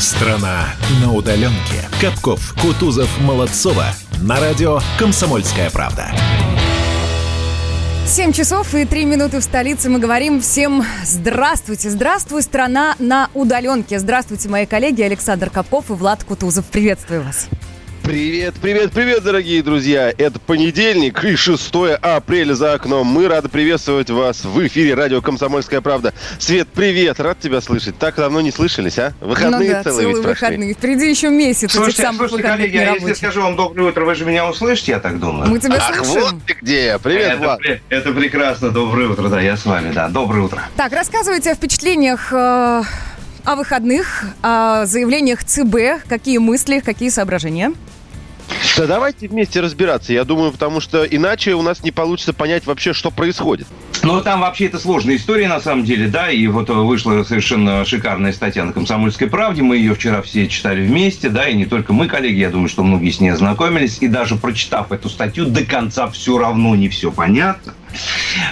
Страна на удаленке. Капков, Кутузов, Молодцова. На радио «Комсомольская правда». 7:03 в столице. Мы говорим всем здравствуйте. Здравствуй, страна на удаленке. Здравствуйте, мои коллеги Александр Капков и Влад Кутузов. Приветствую вас. Привет, привет, привет, дорогие друзья! Это понедельник и 6 апреля за окном. Мы рады приветствовать вас в эфире радио «Комсомольская правда». Свет, привет! Рад тебя слышать. Так давно не слышались, а? Выходные целые выходные. Впереди еще месяц. Слушайте, коллеги, а если скажу вам доброе утро, вы же меня услышите, я так думаю? Мы тебя слышим. Вот ты где! Привет, Влад! Это прекрасно. Доброе утро, да, я с вами, да. Доброе утро. Так, рассказывайте о впечатлениях... О выходных, о заявлениях ЦБ, какие мысли, какие соображения? Да давайте вместе разбираться, я думаю, потому что иначе у нас не получится понять вообще, что происходит. Ну, там вообще это сложная история, на самом деле, да, и вот вышла совершенно шикарная статья на «Комсомольской правде», мы ее вчера все читали вместе, да, и не только мы, коллеги, я думаю, что многие с ней ознакомились, и даже прочитав эту статью, до конца все равно не все понятно.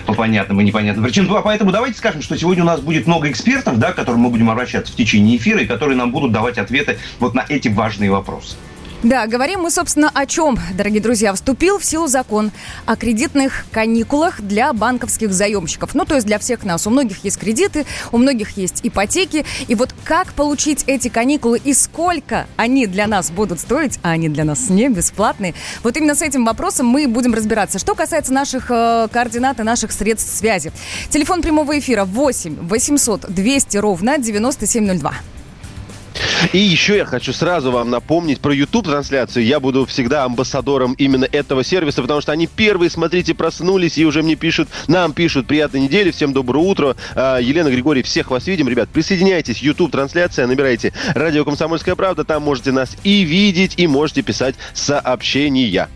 По понятным и непонятным причинам. Поэтому давайте скажем, что сегодня у нас будет много экспертов, да, к которым мы будем обращаться в течение эфира, и которые нам будут давать ответы вот на эти важные вопросы. Да, говорим мы, собственно, о чем, дорогие друзья. Вступил в силу закон о кредитных каникулах для банковских заемщиков. Ну, то есть для всех нас. У многих есть кредиты, у многих есть ипотеки. И вот как получить эти каникулы и сколько они для нас будут стоить, а они для нас не бесплатные. Вот именно с этим вопросом мы будем разбираться. Что касается наших координат и наших средств связи. Телефон прямого эфира 8 800 200 9702. И еще я хочу сразу вам напомнить про YouTube-трансляцию. Я буду всегда амбассадором именно этого сервиса, потому что они первые, смотрите, проснулись и уже мне пишут, нам пишут: приятной недели, всем доброе утро. Елена, Григорий, всех вас видим. Ребят, присоединяйтесь, YouTube-трансляция, набирайте «Радио Комсомольская правда», там можете нас и видеть, и можете писать сообщения.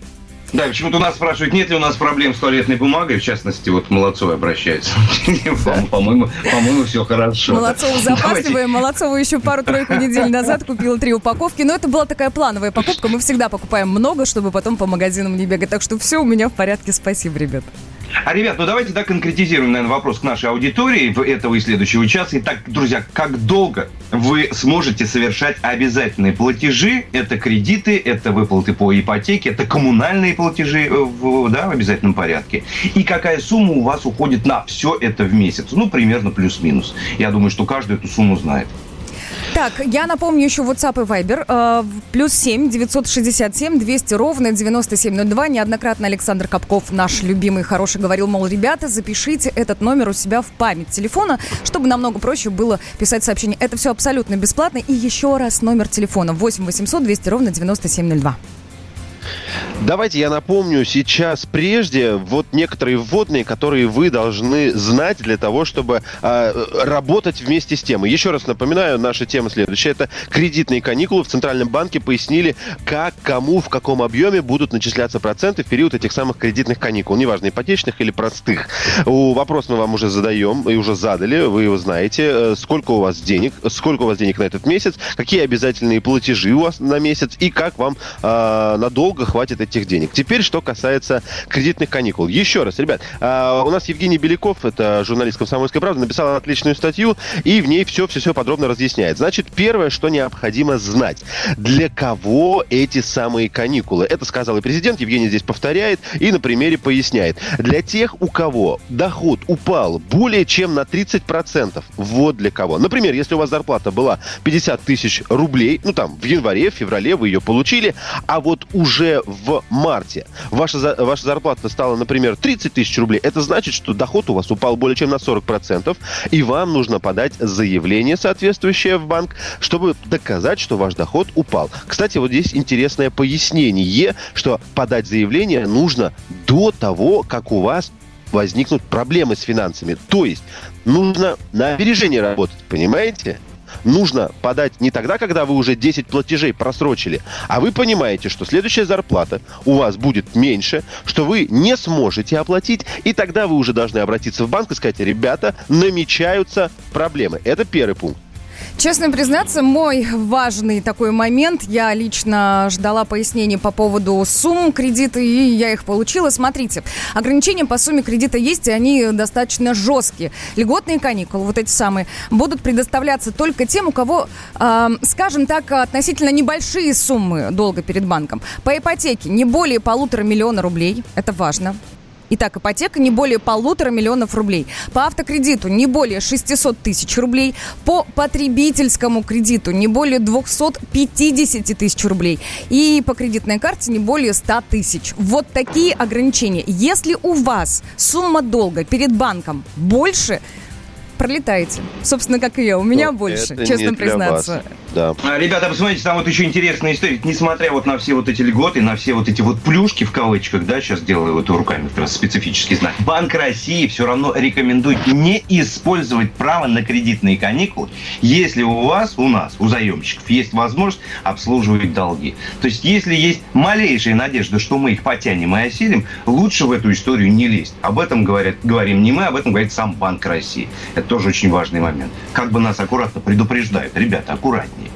Да, почему-то у нас спрашивают, нет ли у нас проблем с туалетной бумагой, в частности, вот Молодцова обращается. По-моему, все хорошо. Молодцова запасливая, Молодцова еще пару-тройку недель назад купила 3 упаковки, но это была такая плановая покупка, мы всегда покупаем много, чтобы потом по магазинам не бегать, так что все у меня в порядке, спасибо, ребят. А, ребят, ну давайте, да, конкретизируем, наверное, вопрос к нашей аудитории этого и следующего часа. Итак, друзья, как долго вы сможете совершать обязательные платежи? Это кредиты, это выплаты по ипотеке, это коммунальные платежи в обязательном порядке. И какая сумма у вас уходит на все это в месяц? Ну, примерно плюс-минус. Я думаю, что каждый эту сумму знает. Так, я напомню еще WhatsApp и Viber. +7 967 200 9702. Неоднократно Александр Капков, наш любимый, хороший, говорил, мол, ребята, запишите этот номер у себя в память телефона, чтобы намного проще было писать сообщение. Это все абсолютно бесплатно. И еще раз номер телефона 8 800 200 9702. Давайте я напомню сейчас прежде вот некоторые вводные, которые вы должны знать для того, чтобы работать вместе с темой. Еще раз напоминаю, наша тема следующая. Это кредитные каникулы. В Центральном банке пояснили, как, кому, в каком объеме будут начисляться проценты в период этих самых кредитных каникул. Неважно, ипотечных или простых. Вопрос мы вам уже задаем и уже задали. Вы его знаете. Сколько у вас денег на этот месяц? Какие обязательные платежи у вас на месяц? И как вам надолго хватит этих денег. Теперь, что касается кредитных каникул. Еще раз, ребят, у нас Евгений Беляков, это журналист «Комсомольской правды», написал отличную статью, и в ней все подробно разъясняет. Значит, первое, что необходимо знать, для кого эти самые каникулы. Это сказал и президент, Евгений здесь повторяет и на примере поясняет. Для тех, у кого доход упал более чем на 30%, вот для кого. Например, если у вас зарплата была 50 тысяч рублей, ну там в январе, в феврале вы ее получили, а вот уже в марте ваша зарплата стала, например, 30 тысяч рублей, это значит, что доход у вас упал более чем на 40%, и вам нужно подать заявление соответствующее в банк, чтобы доказать, что ваш доход упал. Кстати, вот здесь интересное пояснение, что подать заявление нужно до того, как у вас возникнут проблемы с финансами. То есть нужно на опережение работать, понимаете? Нужно подать не тогда, когда вы уже 10 платежей просрочили, а вы понимаете, что следующая зарплата у вас будет меньше, что вы не сможете оплатить, и тогда вы уже должны обратиться в банк и сказать: ребята, намечаются проблемы. Это первый пункт. Честно признаться, мой важный такой момент. Я лично ждала пояснений по поводу сумм кредита, и я их получила. Смотрите, ограничения по сумме кредита есть, и они достаточно жесткие. Льготные каникулы, вот эти самые, будут предоставляться только тем, у кого, скажем так, относительно небольшие суммы долга перед банком. По ипотеке не более 1,5 миллиона рублей. Это важно. Итак, ипотека не более 1,5 миллиона рублей. По автокредиту не более 600 тысяч рублей. По потребительскому кредиту не более 250 тысяч рублей. И по кредитной карте не более 100 тысяч. Вот такие ограничения. Если у вас сумма долга перед банком больше, пролетаете. Собственно, как и я. У меня больше, честно признаться. Да. Ребята, посмотрите, там вот еще интересная история. Несмотря вот на все вот эти льготы, на все вот эти вот плюшки в кавычках, да, сейчас делаю вот руками как раз специфический знак. Банк России все равно рекомендует не использовать право на кредитные каникулы, если у вас, у нас, у заемщиков есть возможность обслуживать долги. То есть, если есть малейшая надежда, что мы их потянем и осилим, лучше в эту историю не лезть. Об этом говорим не мы, об этом говорит сам Банк России. Это тоже очень важный момент. Как бы нас аккуратно предупреждают. Ребята, аккуратнее.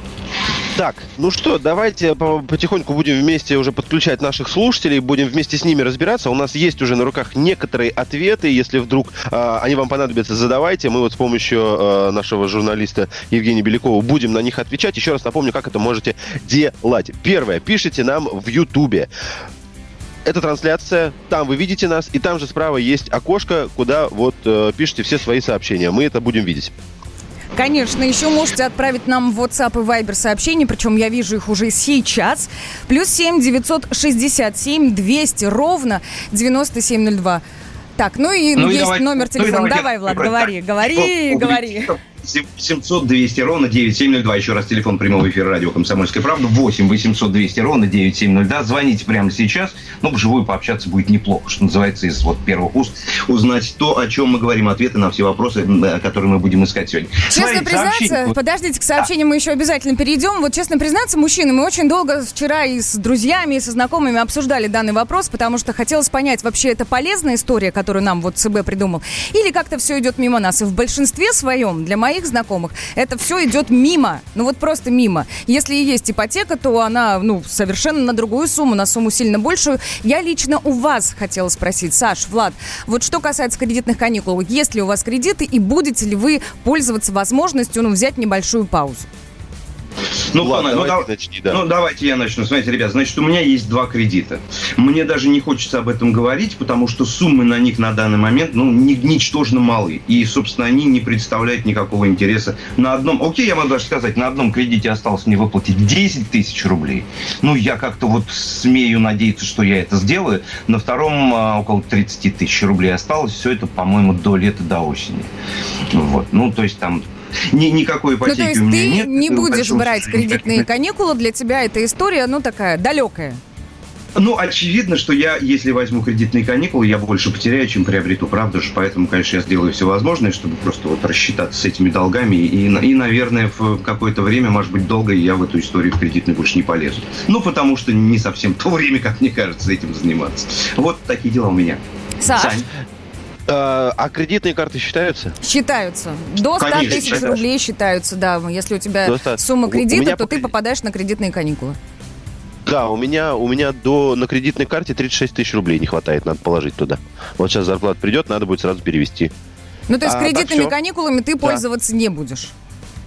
Так, ну что, давайте потихоньку будем вместе уже подключать наших слушателей, будем вместе с ними разбираться. У нас есть уже на руках некоторые ответы. Если вдруг они вам понадобятся, задавайте. Мы вот с помощью нашего журналиста Евгения Белякова будем на них отвечать. Еще раз напомню, как это можете делать. Первое. Пишите нам в Ютубе. Это трансляция, там вы видите нас, и там же справа есть окошко, куда вот пишите все свои сообщения. Мы это будем видеть. Конечно, еще можете отправить нам в WhatsApp и Viber сообщения, причем я вижу их уже сейчас. +7 967 200 9702. Так, ну и есть давайте, номер телефона. Давай, Влад, говори. 700-200-9702. Еще раз телефон прямого эфира радио «Комсомольская правда». 8-800-200-9702. Звоните прямо сейчас. Ну, вживую пообщаться будет неплохо, что называется, из вот первых уст. Узнать то, о чем мы говорим, ответы на все вопросы, которые мы будем искать сегодня. Честно признаться, подождите, к сообщениям мы еще обязательно перейдем. Вот честно признаться, мужчины, мы очень долго вчера и с друзьями, и со знакомыми обсуждали данный вопрос, потому что хотелось понять, вообще это полезная история, которую нам вот ЦБ придумал, или как-то все идет мимо нас. И в большинстве своем, для моих знакомых, это все идет мимо. Ну вот просто мимо. Если и есть ипотека, то она, совершенно на другую сумму, на сумму сильно большую. Я лично у вас хотела спросить, Саш, Влад, вот что касается кредитных каникул, есть ли у вас кредиты и будете ли вы пользоваться возможностью, взять небольшую паузу? Давайте я начну. Смотрите, ребят, значит, у меня есть 2 кредита. Мне даже не хочется об этом говорить, потому что суммы на них на данный момент, ничтожно малы. И, собственно, они не представляют никакого интереса. На одном, я могу даже сказать, на одном кредите осталось мне выплатить 10 тысяч рублей. Я как-то смею надеяться, что я это сделаю. На втором около 30 тысяч рублей осталось. Все это, по-моему, до лета, до осени. То есть там... Никакой ипотеки у меня нет. Не будешь брать кредитные каникулы, для тебя эта история, такая далекая. Очевидно, что я, если возьму кредитные каникулы, я больше потеряю, чем приобрету, правда же. Поэтому, конечно, я сделаю все возможное, чтобы просто рассчитаться с этими долгами. И, наверное, в какое-то время, может быть, долго я в эту историю в кредитную больше не полезу. Потому что не совсем то время, как мне кажется, этим заниматься. Вот такие дела у меня. Сань. А кредитные карты считаются? Считаются. До 100 тысяч рублей считаются, да. Если у тебя сумма кредита, то ты попадаешь на кредитные каникулы. Да, у меня на кредитной карте 36 тысяч рублей не хватает, надо положить туда. Вот сейчас зарплата придет, надо будет сразу перевести. То есть кредитными каникулами ты пользоваться не будешь?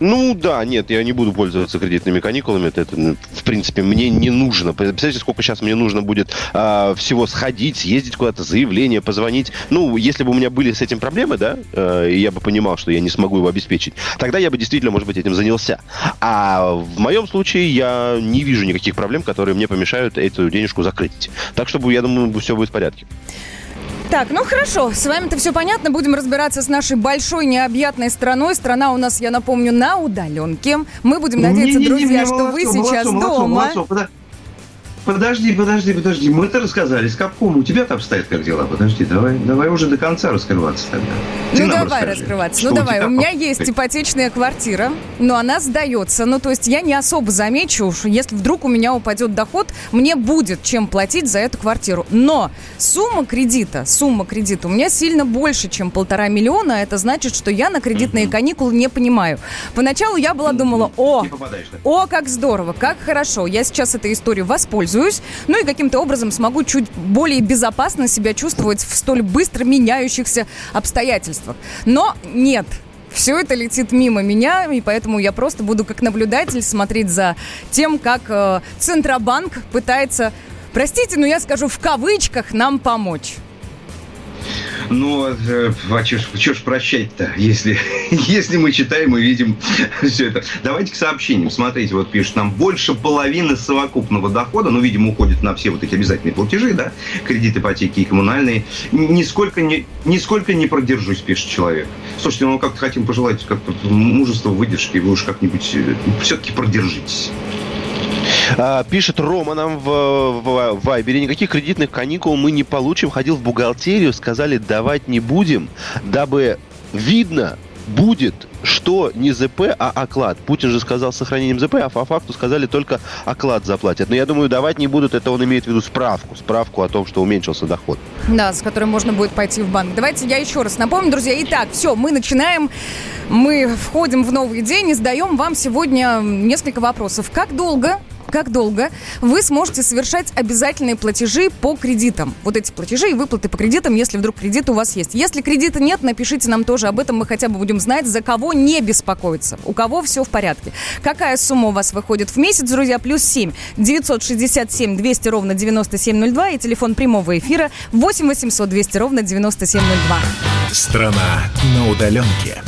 Нет, я не буду пользоваться кредитными каникулами. Это, в принципе, мне не нужно. Представляете, сколько сейчас мне нужно будет всего сходить, съездить куда-то, заявление, позвонить. Если бы у меня были с этим проблемы, и я бы понимал, что я не смогу его обеспечить, тогда я бы действительно, может быть, этим занялся. А в моем случае я не вижу никаких проблем, которые мне помешают эту денежку закрыть. Так что, я думаю, все будет в порядке. Так, хорошо, с вами-то все понятно. Будем разбираться с нашей большой необъятной страной. Страна у нас, я напомню, на удаленке. Мы будем надеяться, друзья, что вы сейчас дома. Подожди, мы-то рассказали с Капком, у тебя-то обстоят как дела, подожди, давай уже до конца раскрываться тогда. У меня есть ипотечная квартира, но она сдается, то есть я не особо замечу, уж если вдруг у меня упадет доход, мне будет чем платить за эту квартиру, но сумма кредита у меня сильно больше, чем 1,5 миллиона, это значит, что я на кредитные каникулы не понимаю. Поначалу я думала, как здорово, как хорошо, я сейчас этой историей воспользуюсь, и каким-то образом смогу чуть более безопасно себя чувствовать в столь быстро меняющихся обстоятельствах. Но нет, все это летит мимо меня, и поэтому я просто буду как наблюдатель смотреть за тем, как Центробанк пытается, простите, но я скажу в кавычках, нам помочь. А чё ж прощать-то, если мы читаем и видим все это. Давайте к сообщениям. Смотрите, вот пишут нам: больше половины совокупного дохода, видимо, уходит на все вот эти обязательные платежи, да, кредит, ипотеки и коммунальные. Нисколько не продержусь, пишет человек. Слушайте, как-то хотим пожелать как-то мужества, выдержки, вы уж как-нибудь все-таки продержитесь. Пишет Рома нам в Вайбере: никаких кредитных каникул мы не получим. Ходил в бухгалтерию, сказали, давать не будем, дабы видно будет, что не ЗП, а оклад. Путин же сказал с сохранением ЗП, а по факту сказали, только оклад заплатят. Но я думаю, давать не будут, это он имеет в виду справку о том, что уменьшился доход. Да, с которой можно будет пойти в банк. Давайте я еще раз напомню, друзья. Итак, все, мы начинаем. Мы входим в новый день и задаем вам сегодня несколько вопросов. Как долго вы сможете совершать обязательные платежи по кредитам? Вот эти платежи и выплаты по кредитам, если вдруг кредит у вас есть. Если кредита нет, напишите нам тоже об этом. Мы хотя бы будем знать, за кого не беспокоиться, у кого все в порядке. Какая сумма у вас выходит в месяц, друзья? +7 967 200 ровно 9702 и телефон прямого эфира 8 800 200 ровно 9702. Страна на удаленке.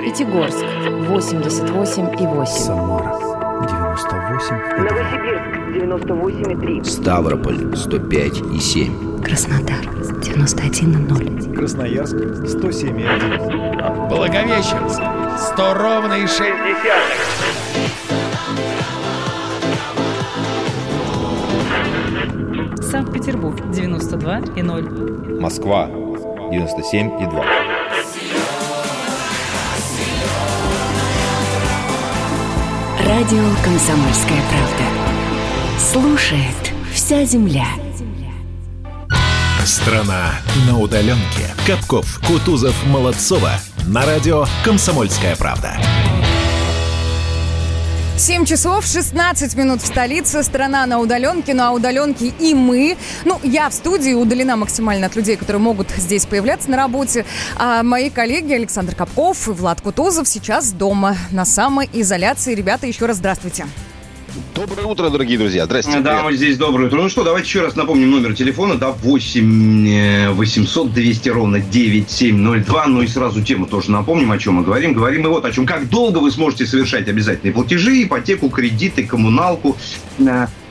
Пятигорск 88,8, Самара 98,3, Новосибирск 98,3, Ставрополь 105,7, Краснодар 91,0, Красноярск 107,1, Благовещенск 100,6, Санкт-Петербург 92,0, Москва 97,2. Радио «Комсомольская правда». Слушает вся земля. Страна на удаленке. Капков, Кутузов, Молодцова. На радио «Комсомольская правда». 7 часов 16 минут в столице. Страна на удаленке, а удаленки и мы. Я в студии удалена максимально от людей, которые могут здесь появляться на работе. А мои коллеги Александр Капков и Влад Кутузов сейчас дома на самоизоляции. Ребята, еще раз здравствуйте. Доброе утро, дорогие друзья. Здравствуйте. Да, мы здесь. Доброе утро. давайте еще раз напомним номер телефона. 8 800 200 ровно 9702. И сразу тему тоже напомним, о чем мы говорим. Говорим мы о чем. Как долго вы сможете совершать обязательные платежи, ипотеку, кредиты, коммуналку.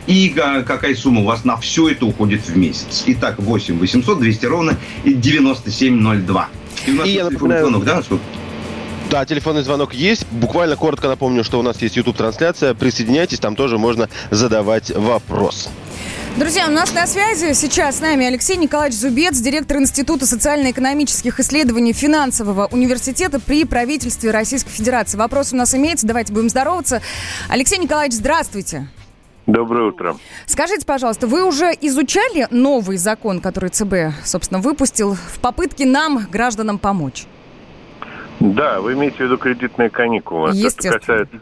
И какая сумма у вас на все это уходит в месяц. Итак, 8 800 200 ровно 9702. И у нас есть телефон, да, насколько? Да, телефонный звонок есть. Буквально коротко напомню, что у нас есть YouTube-трансляция. Присоединяйтесь, там тоже можно задавать вопрос. Друзья, у нас на связи сейчас с нами Алексей Николаевич Зубец, директор Института социально-экономических исследований Финансового университета при правительстве Российской Федерации. Вопрос у нас имеется, давайте будем здороваться. Алексей Николаевич, здравствуйте. Доброе утро. Скажите, пожалуйста, вы уже изучали новый закон, который ЦБ, собственно, выпустил в попытке нам, гражданам, помочь? Да, вы имеете в виду кредитные каникулы. Естественно. Что касается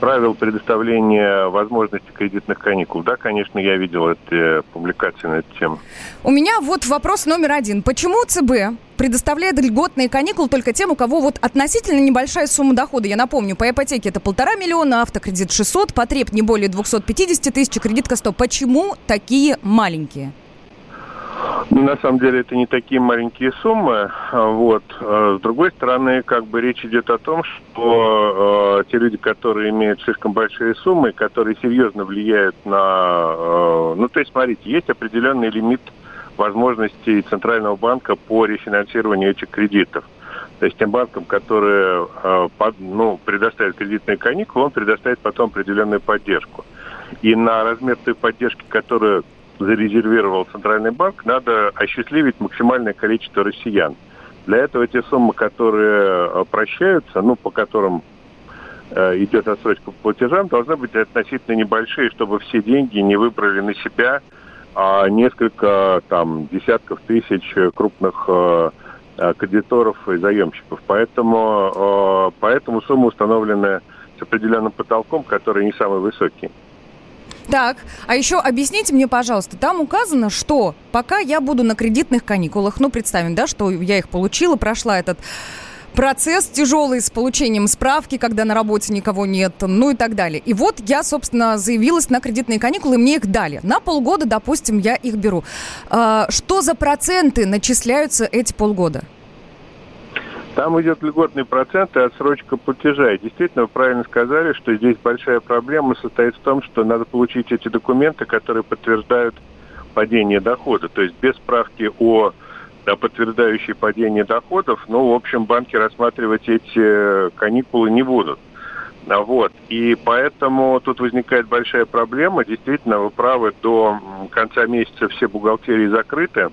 правил предоставления возможности кредитных каникул. Да, конечно, я видел эти публикации на эту тему. У меня вопрос номер один. Почему ЦБ предоставляет льготные каникулы только тем, у кого относительно небольшая сумма дохода? Я напомню, по ипотеке это 1,5 миллиона, автокредит 600, потреб не более 250 тысяч, кредитка 100. Почему такие маленькие? Ну, на самом деле, это не такие маленькие суммы. Вот. С другой стороны, как бы речь идет о том, что те люди, которые имеют слишком большие суммы, которые серьезно влияют на... Ну, то есть, смотрите, есть определенный лимит возможностей Центрального банка по рефинансированию этих кредитов. То есть тем банкам, которые предоставят кредитные каникулы, он предоставит потом определенную поддержку. И на размер той поддержки, которую зарезервировал Центральный банк, надо осчастливить максимальное количество россиян. Для этого те суммы, которые прощаются, по которым идет отсрочка по платежам, должны быть относительно небольшие, чтобы все деньги не выбрали на себя несколько десятков тысяч крупных кредиторов и заемщиков. Поэтому сумма установлена с определенным потолком, который не самый высокий. Так, а еще объясните мне, пожалуйста, там указано, что пока я буду на кредитных каникулах, представим, что я их получила, прошла этот процесс тяжелый с получением справки, когда на работе никого нет, и так далее. И вот я, собственно, заявилась на кредитные каникулы, мне их дали. На полгода, допустим, я их беру. Что за проценты начисляются эти полгода? Там идет льготный процент и отсрочка платежа. И действительно, вы правильно сказали, что здесь большая проблема состоит в том, что надо получить эти документы, которые подтверждают падение дохода. То есть без справки о подтверждающей падение доходов, в общем, банки рассматривать эти каникулы не будут. Вот. И поэтому тут возникает большая проблема. Действительно, вы правы, до конца месяца все бухгалтерии закрыты,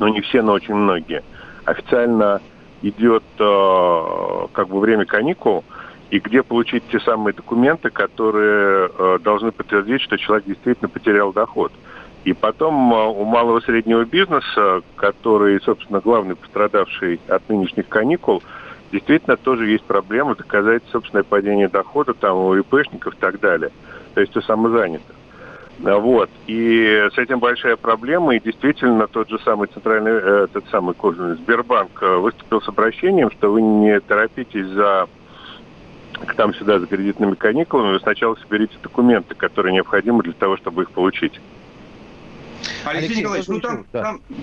но не все, но очень многие. Официально идет время каникул, и где получить те самые документы, которые должны подтвердить, что человек действительно потерял доход. И потом у малого и среднего бизнеса, который, собственно, главный пострадавший от нынешних каникул, действительно тоже есть проблема доказать собственное падение дохода у ИПшников и так далее, то есть у самозанятых. Вот. И с этим большая проблема, и действительно тот же самый Сбербанк выступил с обращением, что вы не торопитесь за кредитными каникулами, вы сначала соберите документы, которые необходимы для того, чтобы их получить. Алексей Николаевич,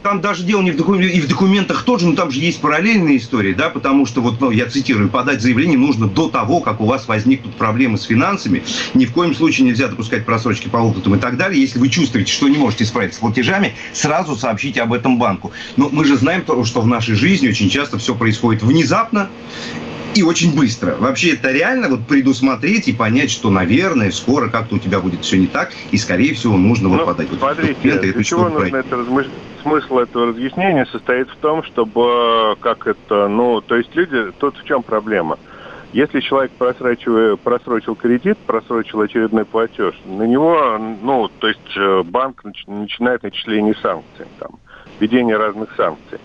там даже дело не в документах, и в документах тоже, там же есть параллельные истории, потому что, я цитирую, подать заявление нужно до того, как у вас возникнут проблемы с финансами, ни в коем случае нельзя допускать просрочки по выплатам и так далее, если вы чувствуете, что не можете справиться с платежами, сразу сообщите об этом банку. Но мы же знаем, что в нашей жизни очень часто все происходит внезапно, и очень быстро. Вообще это реально предусмотреть и понять, что, наверное, скоро как-то у тебя будет все не так, и, скорее всего, нужно подать. Смотрите, для чего нужно это смысл этого разъяснения состоит в том, чтобы люди, тут в чем проблема. Если человек просрочил кредит, просрочил очередной платеж, на него, банк начинает начисление санкций, введение разных санкций.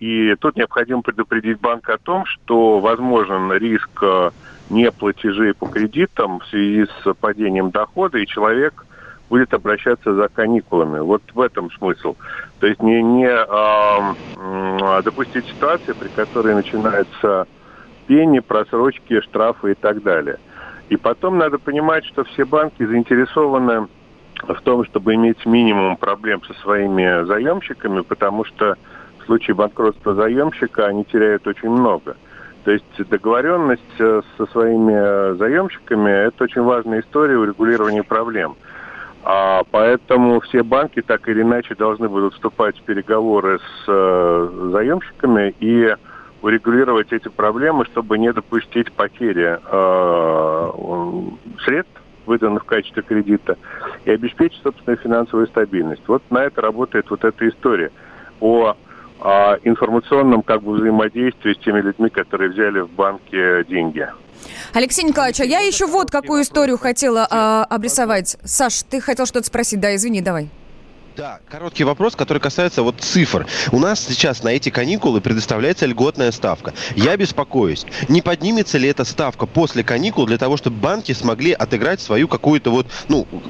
И тут необходимо предупредить банк о том, что возможен риск неплатежей по кредитам в связи с падением дохода, и человек будет обращаться за каникулами. Вот в этом смысл. То есть не допустить ситуации, при которой начинаются пени, просрочки, штрафы и так далее. И потом надо понимать, что все банки заинтересованы в том, чтобы иметь минимум проблем со своими заемщиками, потому что в случае банкротства заемщика они теряют очень много. То есть договоренность со своими заемщиками – это очень важная история урегулирования проблем. Поэтому все банки так или иначе должны будут вступать в переговоры с заемщиками и урегулировать эти проблемы, чтобы не допустить потери средств, выданных в качестве кредита, и обеспечить собственную финансовую стабильность. Вот на это работает эта история о информационном взаимодействии с теми людьми, которые взяли в банке деньги. Алексей Николаевич, а я еще вот какую историю хотела обрисовать. Саш, ты хотел что-то спросить? Да, извини, давай. Да, короткий вопрос, который касается цифр. У нас сейчас на эти каникулы предоставляется льготная ставка. Я беспокоюсь, не поднимется ли эта ставка после каникул для того, чтобы банки смогли отыграть свою какую-то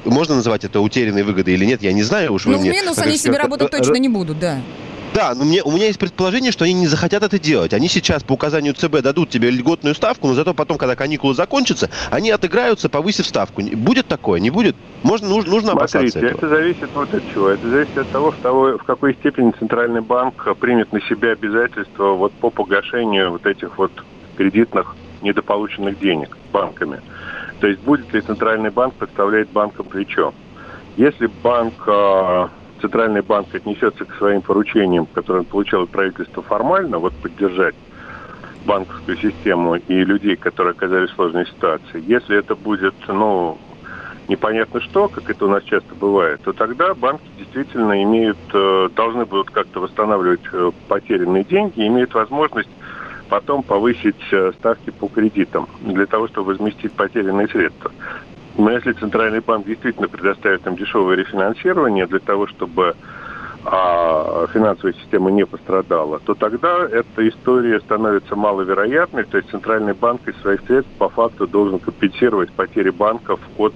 можно называть это утерянной выгодой или нет, я не знаю. Уж вы в минус они себе работать точно не будут, да. Да, но у меня есть предположение, что они не захотят это делать. Они сейчас по указанию ЦБ дадут тебе льготную ставку, но зато потом, когда каникулы закончатся, они отыграются, повысив ставку. Будет такое? Не будет? Нужно опасаться. Смотрите, этого. Это зависит вот от чего. Это зависит от того, в какой степени Центральный банк примет на себя обязательства вот по погашению вот этих вот кредитных недополученных денег банками. То есть будет ли Центральный банк подставлять банкам плечо. Если Центральный банк отнесется к своим поручениям, которые он получил от правительства формально, вот поддержать банковскую систему и людей, которые оказались в сложной ситуации, если это будет, непонятно что, как это у нас часто бывает, то тогда банки действительно должны будут как-то восстанавливать потерянные деньги, имеют возможность потом повысить ставки по кредитам для того, чтобы возместить потерянные средства. Но если Центральный банк действительно предоставит им дешевое рефинансирование для того, чтобы финансовая система не пострадала, то тогда эта история становится маловероятной. То есть Центральный банк из своих средств по факту должен компенсировать потери банков от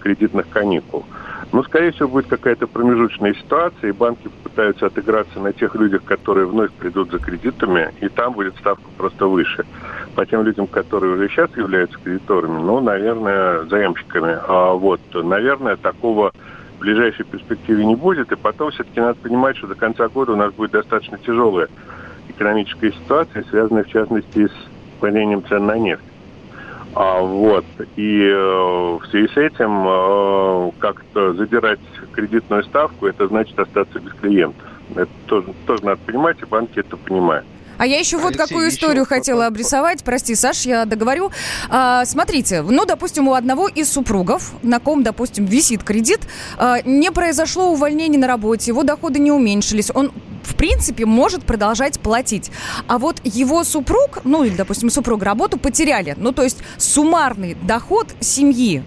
кредитных каникул. Но, скорее всего, будет какая-то промежуточная ситуация, и банки попытаются отыграться на тех людях, которые вновь придут за кредитами, и там будет ставка просто выше. По тем людям, которые уже сейчас являются кредиторами, наверное, заемщиками. Наверное, такого в ближайшей перспективе не будет. И потом все-таки надо понимать, что до конца года у нас будет достаточно тяжелая экономическая ситуация, связанная, в частности, с падением цен на нефть. И в связи с этим как-то задирать кредитную ставку, это значит остаться без клиентов. Это тоже надо понимать, и банки это понимают. А я еще Алексей, какую историю хотела обрисовать. Прости, Саш, я договорю. Смотрите, допустим, у одного из супругов, на ком, допустим, висит кредит, не произошло увольнение на работе, его доходы не уменьшились, он, в принципе, может продолжать платить. А вот его супруг, или, допустим, супруга работу потеряли, то есть суммарный доход семьи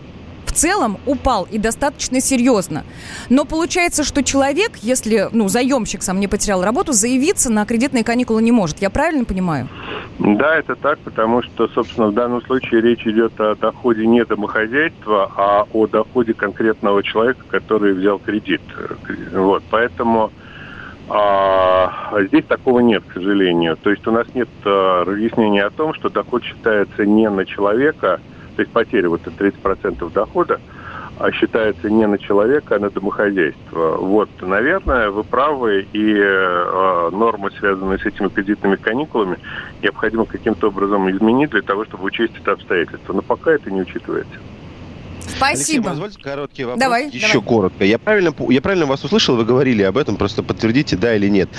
в целом упал и достаточно серьезно. Но получается, что человек, если заемщик сам не потерял работу, заявиться на кредитные каникулы не может. Я правильно понимаю? Да, это так, потому что, собственно, в данном случае речь идет о доходе не домохозяйства, а о доходе конкретного человека, который взял кредит. Поэтому здесь такого нет, к сожалению. То есть у нас нет разъяснения о том, что доход считается не на человека, то есть потеря 30% дохода считается не на человека, а на домохозяйство. Наверное, вы правы, и нормы, связанные с этими кредитными каникулами, необходимо каким-то образом изменить для того, чтобы учесть это обстоятельство. Но пока это не учитывается. Спасибо. Алексей, позвольте короткий вопрос. Давай. Коротко. Я правильно вас услышал, вы говорили об этом, просто подтвердите, да или нет.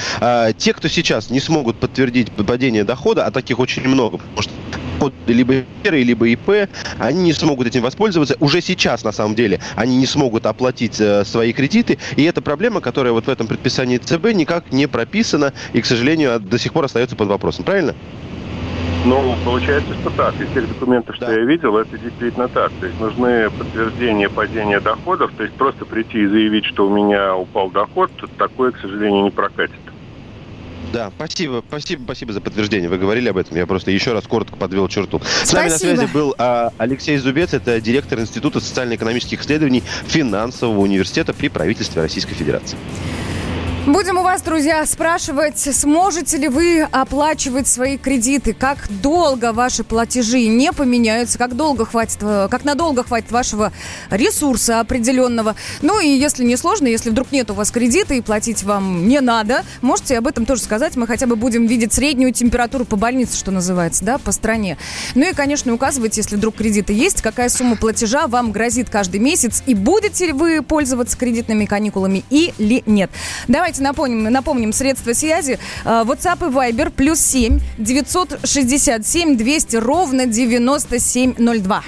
Те, кто сейчас не смогут подтвердить падение дохода, а таких очень много, потому что либо ИР, либо ИП, они не смогут этим воспользоваться. Уже сейчас, на самом деле, они не смогут оплатить свои кредиты. И это проблема, которая в этом предписании ЦБ никак не прописана и, к сожалению, до сих пор остается под вопросом. Правильно? Получается, что так. Из тех документов, что я видел, это действительно так. То есть нужны подтверждения падения доходов. То есть просто прийти и заявить, что у меня упал доход, такое, к сожалению, не прокатит. Да, спасибо за подтверждение. Вы говорили об этом, я просто еще раз коротко подвел черту. Спасибо. С нами на связи был Алексей Зубец, это директор Института социально-экономических исследований Финансового университета при правительстве Российской Федерации. Будем у вас, друзья, спрашивать, сможете ли вы оплачивать свои кредиты, как долго ваши платежи не поменяются, как надолго хватит вашего ресурса определенного. И если не сложно, если вдруг нет у вас кредита и платить вам не надо, можете об этом тоже сказать. Мы хотя бы будем видеть среднюю температуру по больнице, что называется, по стране. И, конечно, указывайте, если вдруг кредиты есть, какая сумма платежа вам грозит каждый месяц и будете ли вы пользоваться кредитными каникулами или нет. Давайте напомним средства связи. WhatsApp и Viber +7 967 200 ровно 9702.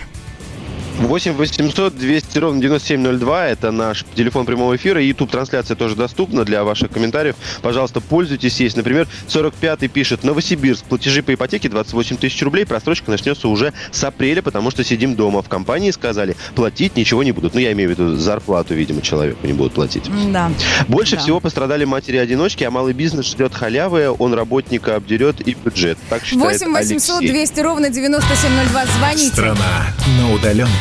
8-800-200-97-02. Это наш телефон прямого эфира. YouTube-трансляция тоже доступна для ваших комментариев. Пожалуйста, пользуйтесь. Есть, например, 45-й пишет: Новосибирск. Платежи по ипотеке 28 тысяч рублей. Просрочка начнется уже с апреля, потому что сидим дома. В компании сказали, платить ничего не будут. Я имею в виду зарплату, видимо, человеку не будут платить. Да. Больше всего пострадали матери-одиночки, а малый бизнес ждет халявы. Он работника обдерет и бюджет. Так считает Алексей. 8-800-200 ровно 9702. Звоните. Страна на удаленке.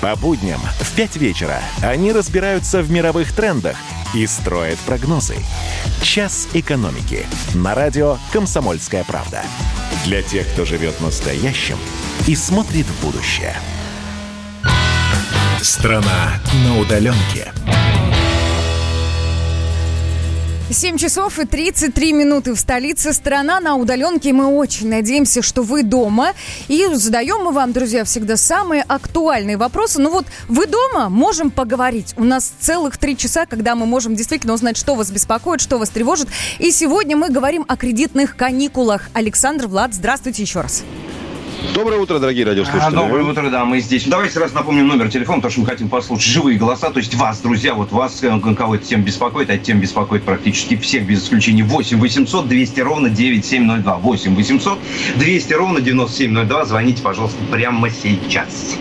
По будням в 5 вечера они разбираются в мировых трендах и строят прогнозы. «Час экономики» на радио «Комсомольская правда». Для тех, кто живет настоящим и смотрит в будущее. Страна на удаленке. 7:33 в столице. Страна на удаленке. Мы очень надеемся, что вы дома. И задаем мы вам, друзья, всегда самые актуальные вопросы. Ну вот, вы дома? Можем поговорить. У нас целых 3 часа, когда мы можем действительно узнать, что вас беспокоит, что вас тревожит. И сегодня мы говорим о кредитных каникулах. Александр, Влад, здравствуйте еще раз. Доброе утро, дорогие радиослушатели. Доброе утро, да, мы здесь. Давайте сразу напомним номер телефона, потому что мы хотим послушать живые голоса, то есть вас, друзья, вот вас, кого эта тема беспокоит практически всех, без исключения. 8 800 200 ровно 9702. 8 800 200 ровно 9702. Звоните, пожалуйста, прямо сейчас.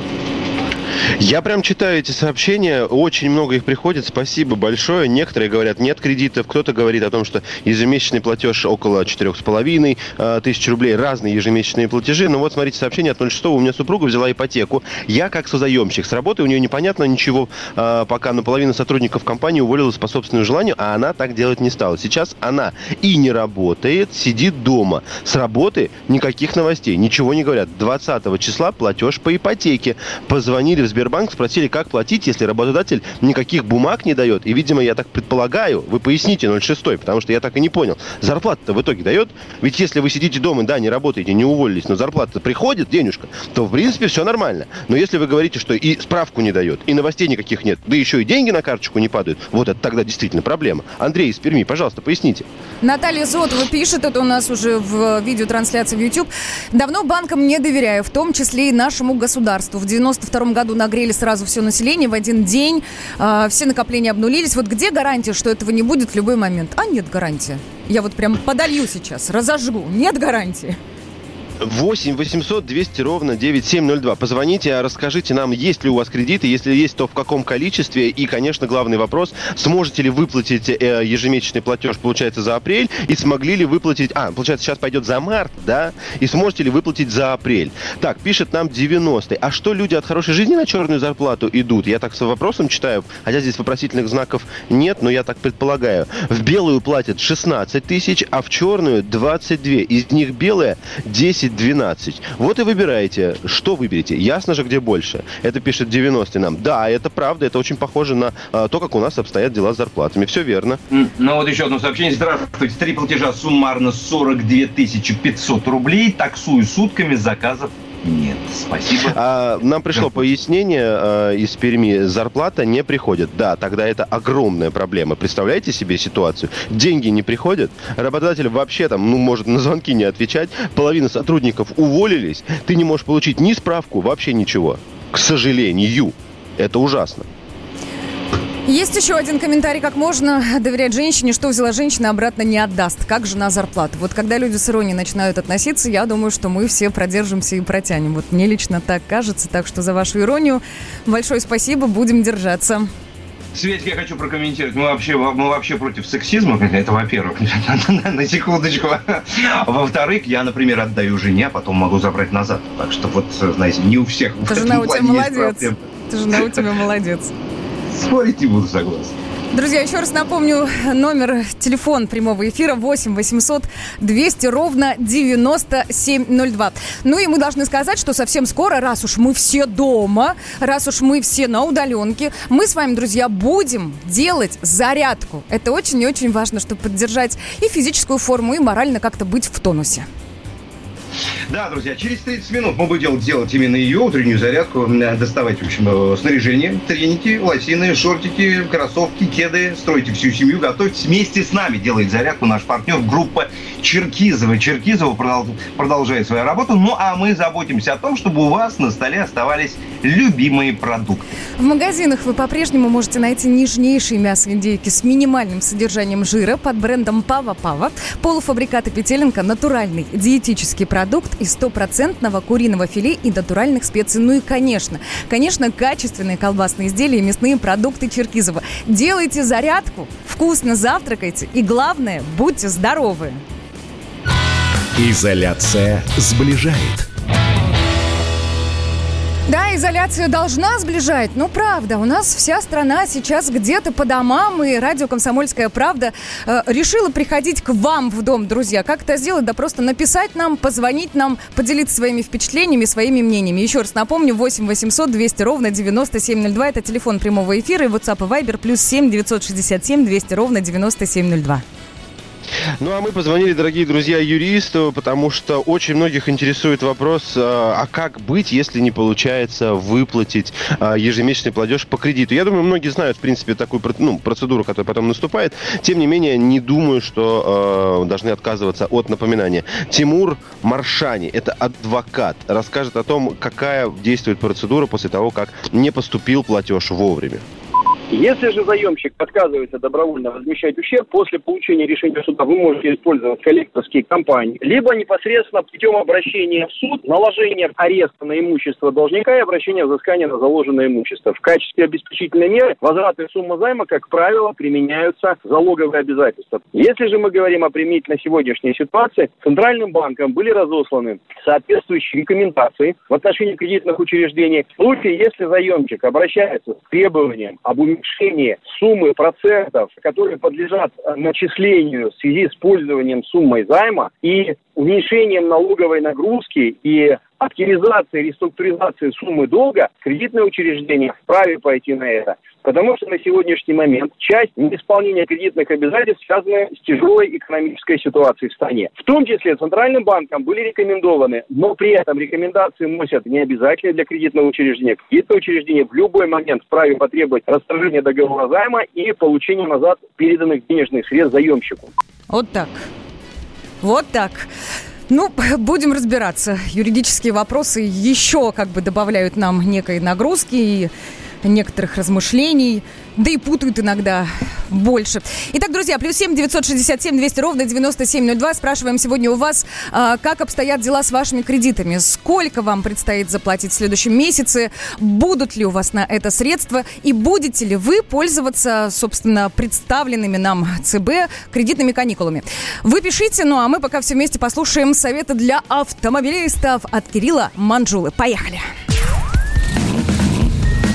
Я прям читаю эти сообщения, очень много их приходит, спасибо большое. Некоторые говорят, нет кредитов, кто-то говорит о том, что ежемесячный платеж около 4,5 тысяч рублей, разные ежемесячные платежи. Но вот смотрите сообщение от 06, у меня супруга взяла ипотеку, я как созаемщик, с работы у нее непонятно ничего, пока наполовина сотрудников компании уволилась по собственному желанию, а она так делать не стала. Сейчас она и не работает, сидит дома, с работы никаких новостей, ничего не говорят. 20 числа платеж по ипотеке, позвонили в Сбербанк, спросили, как платить, если работодатель никаких бумаг не дает. И, видимо, я так предполагаю, вы поясните 06-й, потому что я так и не понял. Зарплата-то в итоге дает? Ведь если вы сидите дома, да, не работаете, не уволились, но зарплата-то приходит, денежка, то, в принципе, все нормально. Но если вы говорите, что и справку не дает, и новостей никаких нет, да еще и деньги на карточку не падают, вот это тогда действительно проблема. Андрей из Перми, пожалуйста, поясните. Наталья Зотова пишет, это у нас уже в видеотрансляции в YouTube. Давно банкам не доверяю, в том числе и нашему государству. В 92-м году нагрели сразу все население в один день, все накопления обнулились. Вот где гарантия, что этого не будет в любой момент? А нет гарантии. Я вот прям подолью сейчас, разожгу. Нет гарантии. 8 800 200 ровно 9702. Позвоните, расскажите нам, есть ли у вас кредиты, если есть, то в каком количестве. И, конечно, главный вопрос, сможете ли выплатить ежемесячный платеж, получается, за апрель, и смогли ли выплатить... получается, сейчас пойдет за март, да? И сможете ли выплатить за апрель? Так, пишет нам 90-й. А что, люди от хорошей жизни на черную зарплату идут? Я так с вопросом читаю, хотя здесь вопросительных знаков нет, но я так предполагаю. В белую платят 16 тысяч, а в черную 22. Из них белая 10-12. Вот и выбираете, что выберете. Ясно же, где больше. Это пишет 90-й нам. Да, это правда, это очень похоже на то, как у нас обстоят дела с зарплатами. Все верно. Ну вот еще одно сообщение. Здравствуйте. 3 платежа суммарно 42 500 рублей. Таксую сутками, заказов нет. Спасибо. Нам пришло пояснение из Перми. Зарплата не приходит. Да, тогда это огромная проблема. Представляете себе ситуацию? Деньги не приходят. Работодатель вообще там, может на звонки не отвечать. Половина сотрудников уволились. Ты не можешь получить ни справку, вообще ничего. К сожалению. Это ужасно. Есть еще один комментарий, как можно доверять женщине, что взяла женщина, обратно не отдаст. Как жена зарплату. Вот когда люди с иронией начинают относиться, я думаю, что мы все продержимся и протянем. Вот мне лично так кажется, так что за вашу иронию большое спасибо, будем держаться. Светик, я хочу прокомментировать. Мы вообще против сексизма. Это, во-первых, на секундочку. Во-вторых, я, например, отдаю жене, а потом могу забрать назад. Так что вот, знаете, не у всех. Жена у тебя молодец. Спорить не буду, согласен. Друзья, еще раз напомню, номер телефон прямого эфира 8 800 200 ровно 9702. Ну и мы должны сказать, что совсем скоро, раз уж мы все дома, раз уж мы все на удаленке, мы с вами, друзья, будем делать зарядку. Это очень и очень важно, чтобы поддержать и физическую форму, и морально как-то быть в тонусе. Да, друзья, через 30 минут мы будем делать именно ее утреннюю зарядку, доставать, в общем, снаряжение, треники, лосины, шортики, кроссовки, кеды, стройте всю семью, готовьтесь вместе с нами, делает зарядку наш партнер, группа Черкизова. Черкизова продолжает свою работу, ну а мы заботимся о том, чтобы у вас на столе оставались любимые продукты. В магазинах вы по-прежнему можете найти нежнейшее мясо индейки с минимальным содержанием жира под брендом Пава-Пава, полуфабрикаты Петелинка, натуральный диетический продукт из 100% куриного филе и натуральных специй. Ну и, конечно, качественные колбасные изделия и мясные продукты Черкизово. Делайте зарядку, вкусно завтракайте и, главное, будьте здоровы! Изоляция сближает. Да, изоляция должна сближать, но правда, у нас вся страна сейчас где-то по домам, и радио «Комсомольская правда» решила приходить к вам в дом, друзья. Как это сделать? Да просто написать нам, позвонить нам, поделиться своими впечатлениями, своими мнениями. Еще раз напомню, 8 800 200 ровно 9702, это телефон прямого эфира, и WhatsApp и Viber, плюс 7 967 200 ровно 9702. Ну, а мы позвонили, дорогие друзья, юристу, потому что очень многих интересует вопрос, а как быть, если не получается выплатить ежемесячный платеж по кредиту. Я думаю, многие знают, в принципе, такую процедуру, которая потом наступает. Тем не менее, не думаю, что должны отказываться от напоминания. Тимур Маршани, это адвокат, расскажет о том, какая действует процедура после того, как не поступил платеж вовремя. Если же заемщик отказывается добровольно возмещать ущерб, после получения решения суда вы можете использовать коллекторские компании, либо непосредственно путем обращения в суд, наложения ареста на имущество должника и обращения взыскания на заложенное имущество. В качестве обеспечительной меры возвратной суммы займа, как правило, применяются залоговые обязательства. Если же мы говорим о применительно сегодняшней ситуации, Центральным банком были разосланы соответствующие рекомендации в отношении кредитных учреждений. В случае, если заемщик обращается с требованием об уменьшении суммы процентов, которые подлежат начислению в связи с использованием суммы займа и уменьшением налоговой нагрузки и оптимизации, реструктуризации суммы долга, кредитное учреждение вправе пойти на это. Потому что на сегодняшний момент часть неисполнения кредитных обязательств связана с тяжелой экономической ситуацией в стране. В том числе Центральным банком были рекомендованы, но при этом рекомендации носят необязательные для кредитного учреждения. Кредитное учреждение в любой момент вправе потребовать расторжения договора займа и получения назад переданных денежных средств заемщику. Вот так. Вот так. Ну, будем разбираться. Юридические вопросы еще добавляют нам некой нагрузки и некоторых размышлений, да и путают иногда больше. Итак, друзья, плюс 7 967 200 ровно 9702. Спрашиваем сегодня у вас, как обстоят дела с вашими кредитами. Сколько вам предстоит заплатить в следующем месяце? Будут ли у вас на это средства? И будете ли вы пользоваться, собственно, представленными нам ЦБ кредитными каникулами? Вы пишите, ну а мы пока все вместе послушаем советы для автомобилистов от Кирилла Манжулы. Поехали!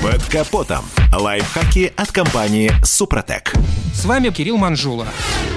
Под капотом. Лайфхаки от компании «Супротек». С вами Кирилл Манжула.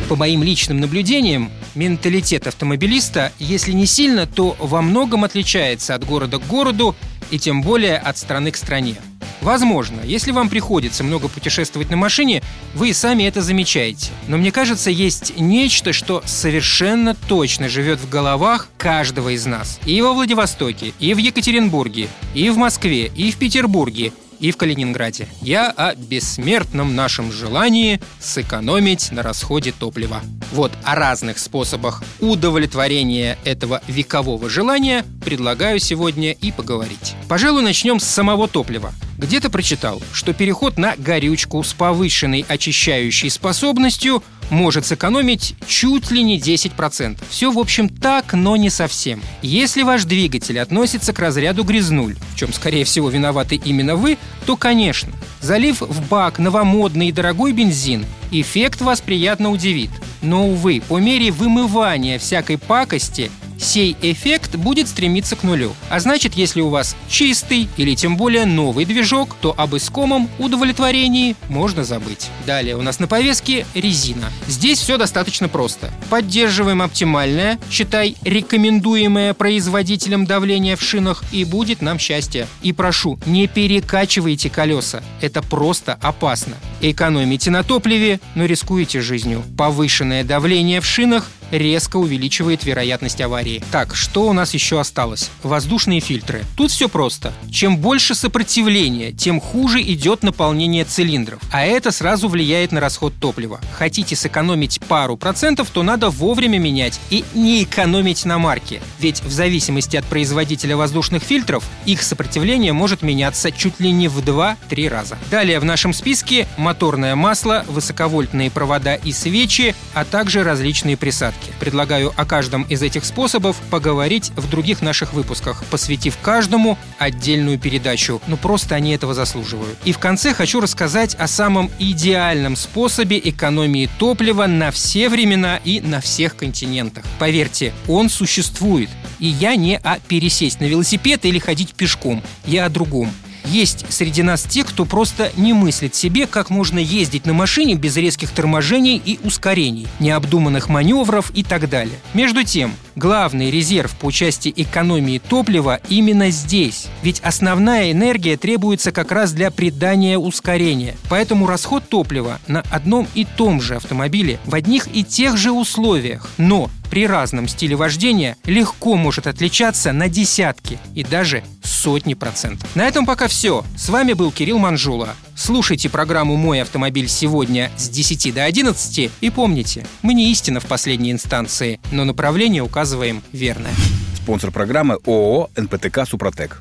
По моим личным наблюдениям, менталитет автомобилиста, если не сильно, то во многом отличается от города к городу и тем более от страны к стране. Возможно, если вам приходится много путешествовать на машине, вы сами это замечаете. Но мне кажется, есть нечто, что совершенно точно живет в головах каждого из нас. И во Владивостоке, и в Екатеринбурге, и в Москве, и в Петербурге, и в Калининграде. Я о бессмертном нашем желании сэкономить на расходе топлива. Вот о разных способах удовлетворения этого векового желания предлагаю сегодня и поговорить. Пожалуй, начнем с самого топлива. Где-то прочитал, что переход на горючку с повышенной очищающей способностью может сэкономить чуть ли не 10%. Все, в общем, так, но не совсем. Если ваш двигатель относится к разряду грязнуль, в чем, скорее всего, виноваты именно вы, то, конечно, залив в бак новомодный и дорогой бензин, эффект вас приятно удивит. Но, увы, по мере вымывания всякой пакости сей эффект будет стремиться к нулю. А значит, если у вас чистый или тем более новый движок, то об искомом удовлетворении можно забыть. Далее у нас на повестке резина. Здесь все достаточно просто. Поддерживаем оптимальное, считай, рекомендуемое производителем давление в шинах, и будет нам счастье. И прошу, не перекачивайте колеса. Это просто опасно. Экономите на топливе, но рискуете жизнью. Повышенное давление в шинах резко увеличивает вероятность аварии. Так, что у нас еще осталось? Воздушные фильтры. Тут все просто. Чем больше сопротивления, тем хуже идет наполнение цилиндров. А это сразу влияет на расход топлива. Хотите сэкономить пару процентов, то надо вовремя менять и не экономить на марке. Ведь в зависимости от производителя воздушных фильтров, их сопротивление может меняться чуть ли не в 2-3 раза. Далее в нашем списке моторное масло, высоковольтные провода и свечи, а также различные присадки. Предлагаю о каждом из этих способов поговорить в других наших выпусках, посвятив каждому отдельную передачу. Ну просто они этого заслуживают. И в конце хочу рассказать о самом идеальном способе экономии топлива на все времена и на всех континентах. Поверьте, он существует. И я не о пересесть на велосипед или ходить пешком. Я о другом. Есть среди нас те, кто просто не мыслит себе, как можно ездить на машине без резких торможений и ускорений, необдуманных маневров и так далее. Между тем, главный резерв по части экономии топлива именно здесь. Ведь основная энергия требуется как раз для придания ускорения. Поэтому расход топлива на одном и том же автомобиле в одних и тех же условиях, но при разном стиле вождения легко может отличаться на десятки и даже сотни процентов. На этом пока все. С вами был Кирилл Манжула. Слушайте программу «Мой автомобиль» сегодня с 10 до 11. И помните, мы не истина в последней инстанции, но направление указываем верное. Спонсор программы ООО «НПТК Супротек».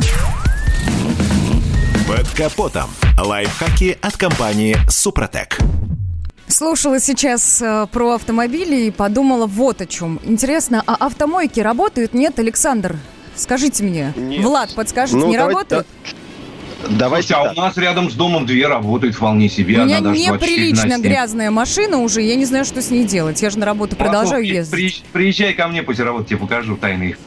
Под капотом. Лайфхаки от компании «Супротек». Слушала сейчас про автомобили и подумала вот о чем. Интересно, а автомойки работают? Нет, Александр, скажите мне. Нет. Влад, подскажите, не работают? Давайте. Слушайте, а у нас рядом с домом две работают вполне себе. У меня неприлично грязная машина уже, я не знаю, что с ней делать. Я же на работу продолжаю ездить. Приезжай ко мне после работы, тебе покажу тайны.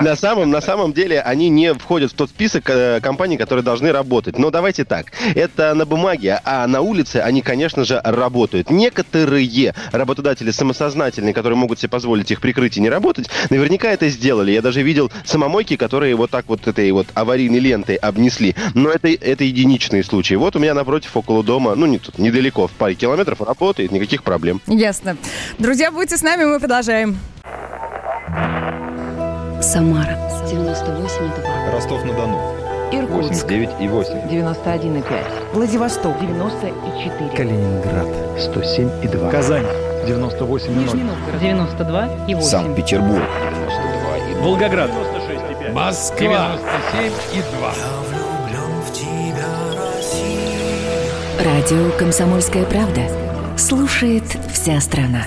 На самом деле они не входят в тот список компаний, которые должны работать. Но давайте так, это на бумаге, а на улице они, конечно же, работают. Некоторые работодатели самосознательные, которые могут себе позволить их прикрыть и не работать, наверняка это сделали. Я даже видел самомойки, которые вот так вот этой вот аварийной лентой обнесли. Но это единичные случаи. Вот у меня напротив, около дома, недалеко, в паре километров работает, никаких проблем. Ясно. Друзья, будьте с нами, мы продолжаем. Самара 98,2, Ростов-на-Дону, Иркутск 89,8, 91,5, Владивосток 90,4, Калининград 107,2, Казань 98,0, Нижний Новгород 92,8, Санкт-Петербург 92,2, Волгоград 96,5, Москва 97,2. Радио «Комсомольская правда» слушает вся страна.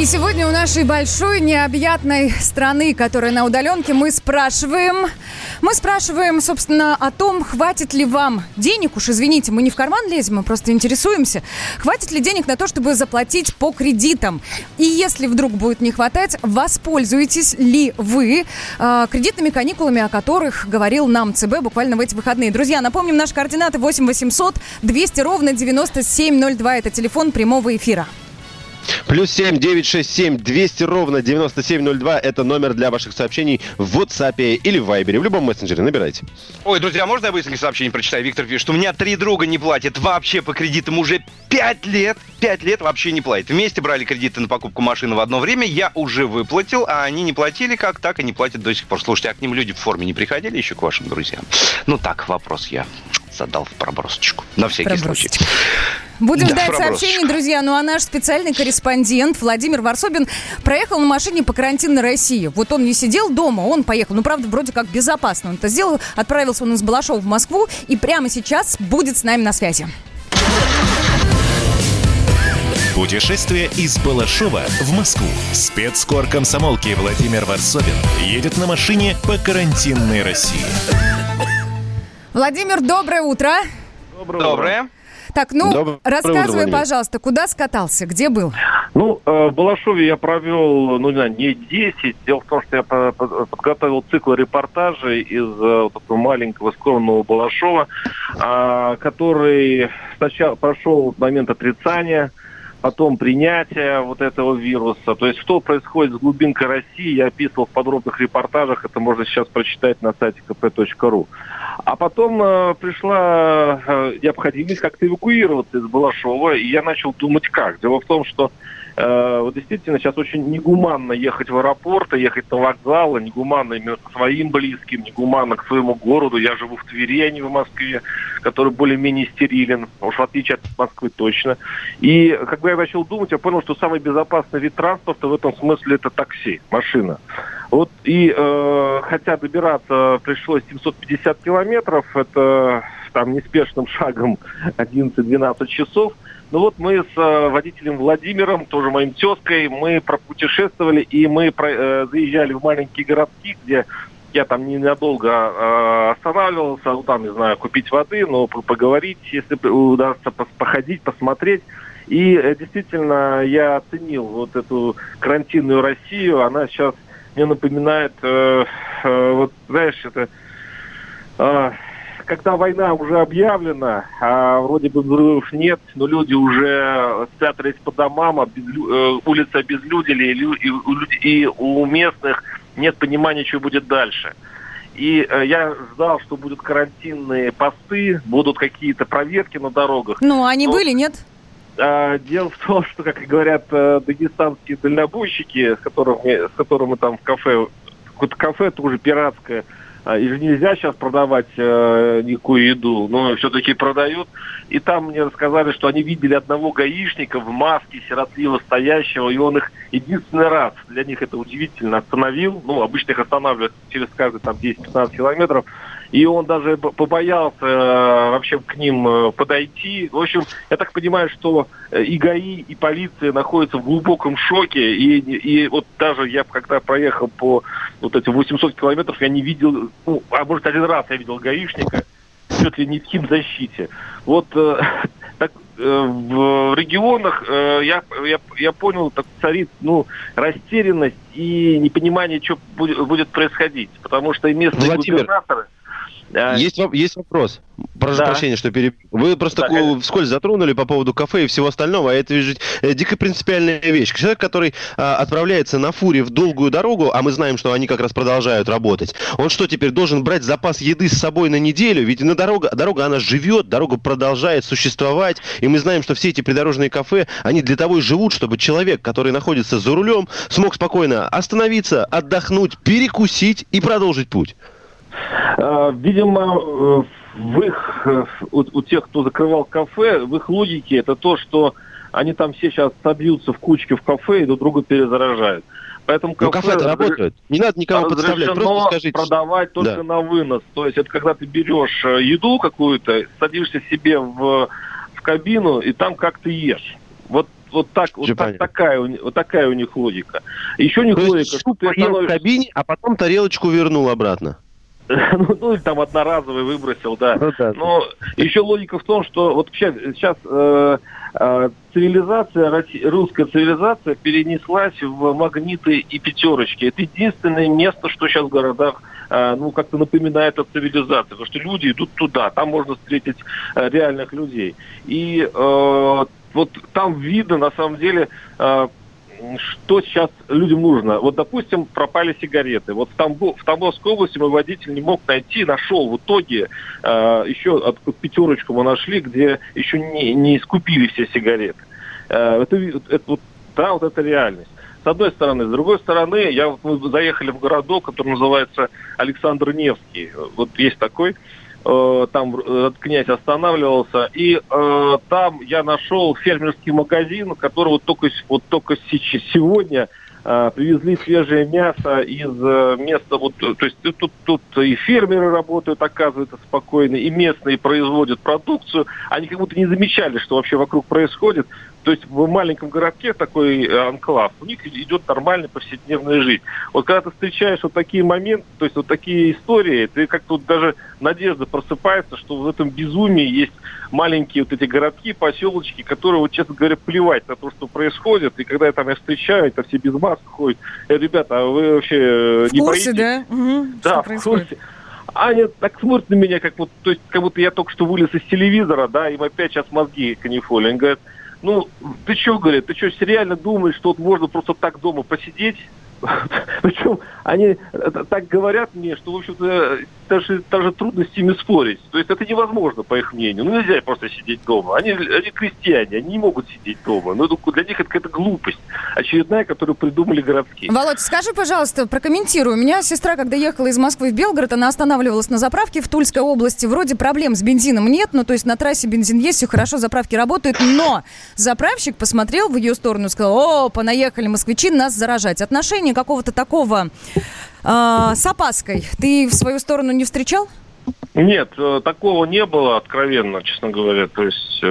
И сегодня у нашей большой необъятной страны, которая на удаленке, мы спрашиваем, собственно, о том, хватит ли вам денег, уж извините, мы не в карман лезем, мы просто интересуемся, хватит ли денег на то, чтобы заплатить по кредитам. И если вдруг будет не хватать, воспользуетесь ли вы кредитными каникулами, о которых говорил нам ЦБ буквально в эти выходные. Друзья, напомним, наши координаты 8 800 200 ровно 9702, это телефон прямого эфира. +7 967 200 ровно 9702. Это номер для ваших сообщений в WhatsApp или в Viber. В любом мессенджере набирайте. Ой, друзья, можно я быстренько сообщение прочитаю? Виктор пишет, что у меня 3 друга не платят вообще по кредитам уже 5 лет. 5 лет вообще не платят. Вместе брали кредиты на покупку машины в одно время. Я уже выплатил, а они не платили как, так и не платят до сих пор. Слушайте, а к ним люди в форме не приходили еще к вашим друзьям? Ну так, вопрос я задал в пробросочку. На всякий случай. Будем ждать сообщений, друзья. Ну а наш специальный корреспондент Владимир Варсобин проехал на машине по карантинной России. Вот он не сидел дома, он поехал. Ну, правда, вроде как безопасно он это сделал. Отправился он из Балашова в Москву и прямо сейчас будет с нами на связи. Путешествие из Балашова в Москву. Спецкор комсомолки Владимир Варсобин едет на машине по карантинной России. Владимир, доброе утро. Доброе. Так, рассказывай, пожалуйста, куда скатался, где был? В Балашове я провел, не 10. Дело в том, что я подготовил цикл репортажей из вот этого маленького скромного Балашова, который сначала прошел момент отрицания, потом принятие вот этого вируса. То есть что происходит с глубинкой России, я описывал в подробных репортажах, это можно сейчас прочитать на сайте kp.ru. А потом пришла необходимость как-то эвакуироваться из Балашова, и я начал думать как. Дело в том, что вот действительно сейчас очень негуманно ехать в аэропорт, ехать на вокзал, негуманно именно к своим близким, негуманно к своему городу. Я живу в Твери, а не в Москве, который более-менее стерилен, уж в отличие от Москвы точно. И когда я начал думать, я понял, что самый безопасный вид транспорта в этом смысле это такси, машина. Вот и хотя добираться пришлось 750 километров, это там неспешным шагом 11-12 часов. Ну вот мы с водителем Владимиром, тоже моим тезкой, мы пропутешествовали, и мы заезжали в маленькие городки, где я там ненадолго останавливался, ну там, не знаю, купить воды, но поговорить, если удастся, походить, посмотреть. И действительно я оценил вот эту карантинную Россию, она сейчас мне напоминает, вот знаешь, это... Когда война уже объявлена, а вроде бы взрывов нет, но люди уже спрятались по домам, улицы обезлюдили, и у местных нет понимания, что будет дальше. И я ждал, что будут карантинные посты, будут какие-то проверки на дорогах. Ну, они были, нет? Дело в том, что, как и говорят дагестанские дальнобойщики, с которыми мы там в кафе, какое-то кафе тоже пиратское, и же нельзя сейчас продавать никакую еду, но все-таки продают. И там мне рассказали, что они видели одного гаишника в маске, сиротливо стоящего, и он их единственный раз, для них это удивительно, остановил. Ну, обычно их останавливают через каждые там 10-15 километров. И он даже побоялся вообще к ним подойти. В общем, я так понимаю, что и ГАИ, и полиция находятся в глубоком шоке. И вот даже я, когда проехал по вот этим 800 километров, я не видел, ну, а может, один раз я видел гаишника, чуть ли не в химзащите. Вот так в регионах я понял, так царит, ну, растерянность и непонимание, что будет происходить. Потому что и местные губернаторы... Есть вопрос. Прошу прощения, что перебью. Вы просто вскользь затронули по поводу кафе и всего остального, а это ведь дико принципиальная вещь. Человек, который отправляется на фуре в долгую дорогу, а мы знаем, что они как раз продолжают работать, он что, теперь должен брать запас еды с собой на неделю? Ведь на дорога она живет, дорога продолжает существовать, и мы знаем, что все эти придорожные кафе, они для того и живут, чтобы человек, который находится за рулем, смог спокойно остановиться, отдохнуть, перекусить и продолжить путь. Видимо, у тех, кто закрывал кафе, в их логике это то, что они там все сейчас собьются в кучке в кафе и друг друга перезаражают. Поэтому кафе работает. Не надо никого подставлять, просто скажите. Продавать только на вынос. То есть это когда ты берешь еду какую-то, садишься себе в кабину и там как ты ешь. Вот такая у них логика. Еще у них логика, что ты становишься в кабине, а потом тарелочку вернул обратно. Ну, или там одноразовый выбросил, да. Но еще логика в том, что вот сейчас цивилизация, русская цивилизация перенеслась в магниты и пятерочки. Это единственное место, что сейчас в городах как-то напоминает о цивилизации, потому что люди идут туда, там можно встретить реальных людей. И вот там видно, на самом деле... Что сейчас людям нужно? Вот, допустим, пропали сигареты. Вот в Тамбовской области мой водитель не мог найти, нашел в итоге, еще пятерочку мы нашли, где еще не искупили все сигареты. Это реальность. С одной стороны. С другой стороны, мы заехали в городок, который называется Александр Невский. Вот есть такой. Там князь останавливался, и там я нашел фермерский магазин, которого только сегодня привезли свежее мясо из места, вот, то есть тут и фермеры работают, оказывается, спокойно, и местные производят продукцию, они как будто не замечали, что вообще вокруг происходит. То есть в маленьком городке такой анклав, у них идет нормальная повседневная жизнь. Вот когда ты встречаешь вот такие моменты, то есть вот такие истории, ты как-то вот даже надежда просыпается, что в этом безумии есть маленькие вот эти городки, поселочки, которые, вот, честно говоря, плевать на то, что происходит. И когда я там их встречаю, это все без масок ходят. Ребята, а вы вообще не боитесь? В курсе, да? Угу. Да, в курсе. Аня так смотрит на меня, как будто я только что вылез из телевизора, да, им опять сейчас мозги канифоли. Они говорят... Ну, ты что, говорит, ты что, реально думаешь, что вот можно просто так дома посидеть? Причем они так говорят мне, что, в общем-то, даже трудно с ними спорить. То есть это невозможно, по их мнению. Ну, нельзя просто сидеть дома. Они крестьяне, они не могут сидеть дома. Но для них это какая-то глупость очередная, которую придумали городские. Володь, скажи, пожалуйста, прокомментируй. У меня сестра, когда ехала из Москвы в Белгород, она останавливалась на заправке в Тульской области. Вроде проблем с бензином нет, ну, то есть на трассе бензин есть, все хорошо, заправки работают. Но заправщик посмотрел в ее сторону и сказал: «О, понаехали москвичи нас заражать». Отношения какого-то такого с опаской ты в свою сторону не встречал? Нет, такого не было, откровенно, честно говоря. То есть,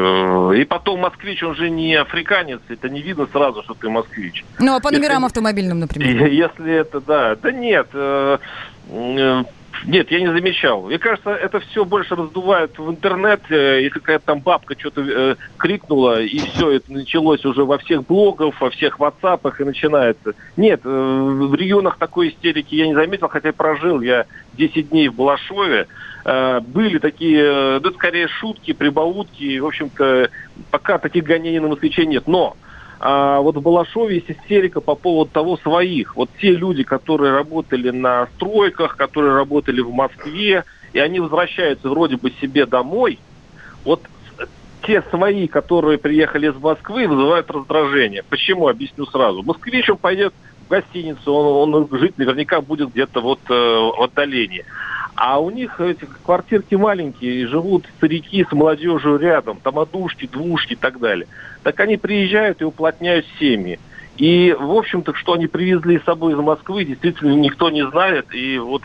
и потом москвич, он же не африканец, это не видно сразу, что ты москвич. Ну, а по номерам автомобильным, например? Если это, да. Да нет, нет, я не замечал. Мне кажется, это все больше раздувает в интернет, и какая-то там бабка что-то крикнула, и все, это началось уже во всех блогах, во всех ватсапах, и начинается. Нет, в регионах такой истерики я не заметил, хотя и прожил я 10 дней в Балашове. Были такие, да, скорее, шутки, прибаутки, и, в общем-то, пока таких гонений на москвичей нет. Но а вот в Балашове есть истерика по поводу того своих. Вот те люди, которые работали на стройках, которые работали в Москве, и они возвращаются вроде бы себе домой, вот те свои, которые приехали из Москвы, вызывают раздражение. Почему? Объясню сразу. Москвич, он пойдет в гостиницу, он жить наверняка будет где-то вот в отдалении. А у них эти квартирки маленькие, живут старики с молодежью рядом, там однушки, двушки и так далее. Так они приезжают и уплотняют семьи. И, в общем-то, что они привезли с собой из Москвы, действительно никто не знает. И вот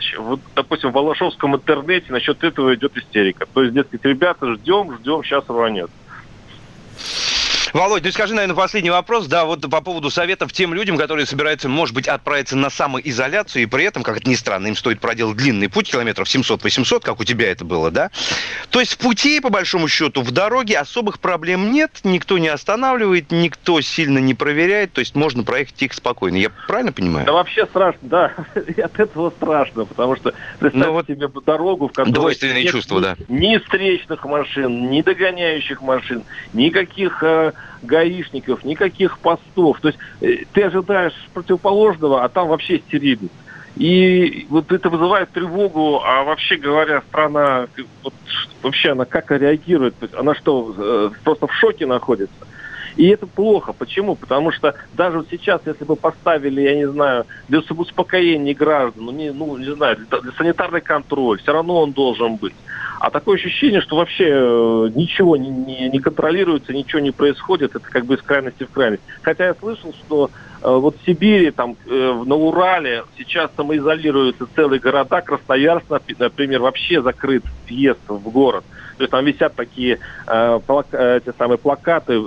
допустим, в Балашовском интернете насчет этого идет истерика. То есть, дескать, ребята, ждем, сейчас рванет. Володь, ну скажи, наверное, последний вопрос, да, вот по поводу советов тем людям, которые собираются, может быть, отправиться на самоизоляцию, и при этом, как это ни странно, им стоит проделать длинный путь, километров 700-800, как у тебя это было, да? То есть в пути, по большому счету, в дороге особых проблем нет, никто не останавливает, никто сильно не проверяет, то есть можно проехать их спокойно, я правильно понимаю? Да вообще страшно, да, и от этого страшно, потому что представь вот себе дорогу, в которой двойственные нет чувства, да. Ни встречных машин, ни догоняющих машин, никаких гаишников, никаких постов. То есть ты ожидаешь противоположного, а там вообще стерильность. И вот это вызывает тревогу, а вообще говоря, страна, вот, вообще она как реагирует? Она что, просто в шоке находится? И это плохо. Почему? Потому что даже вот сейчас, если бы поставили, я не знаю, для успокоения граждан, для санитарный контроль, все равно он должен быть. А такое ощущение, что вообще ничего не контролируется, ничего не происходит, это как бы из крайности в крайность. Хотя я слышал, что вот в Сибири, там, на Урале сейчас самоизолируются целые города, Красноярск, например, вообще закрыт въезд в город. То есть там висят такие плакаты,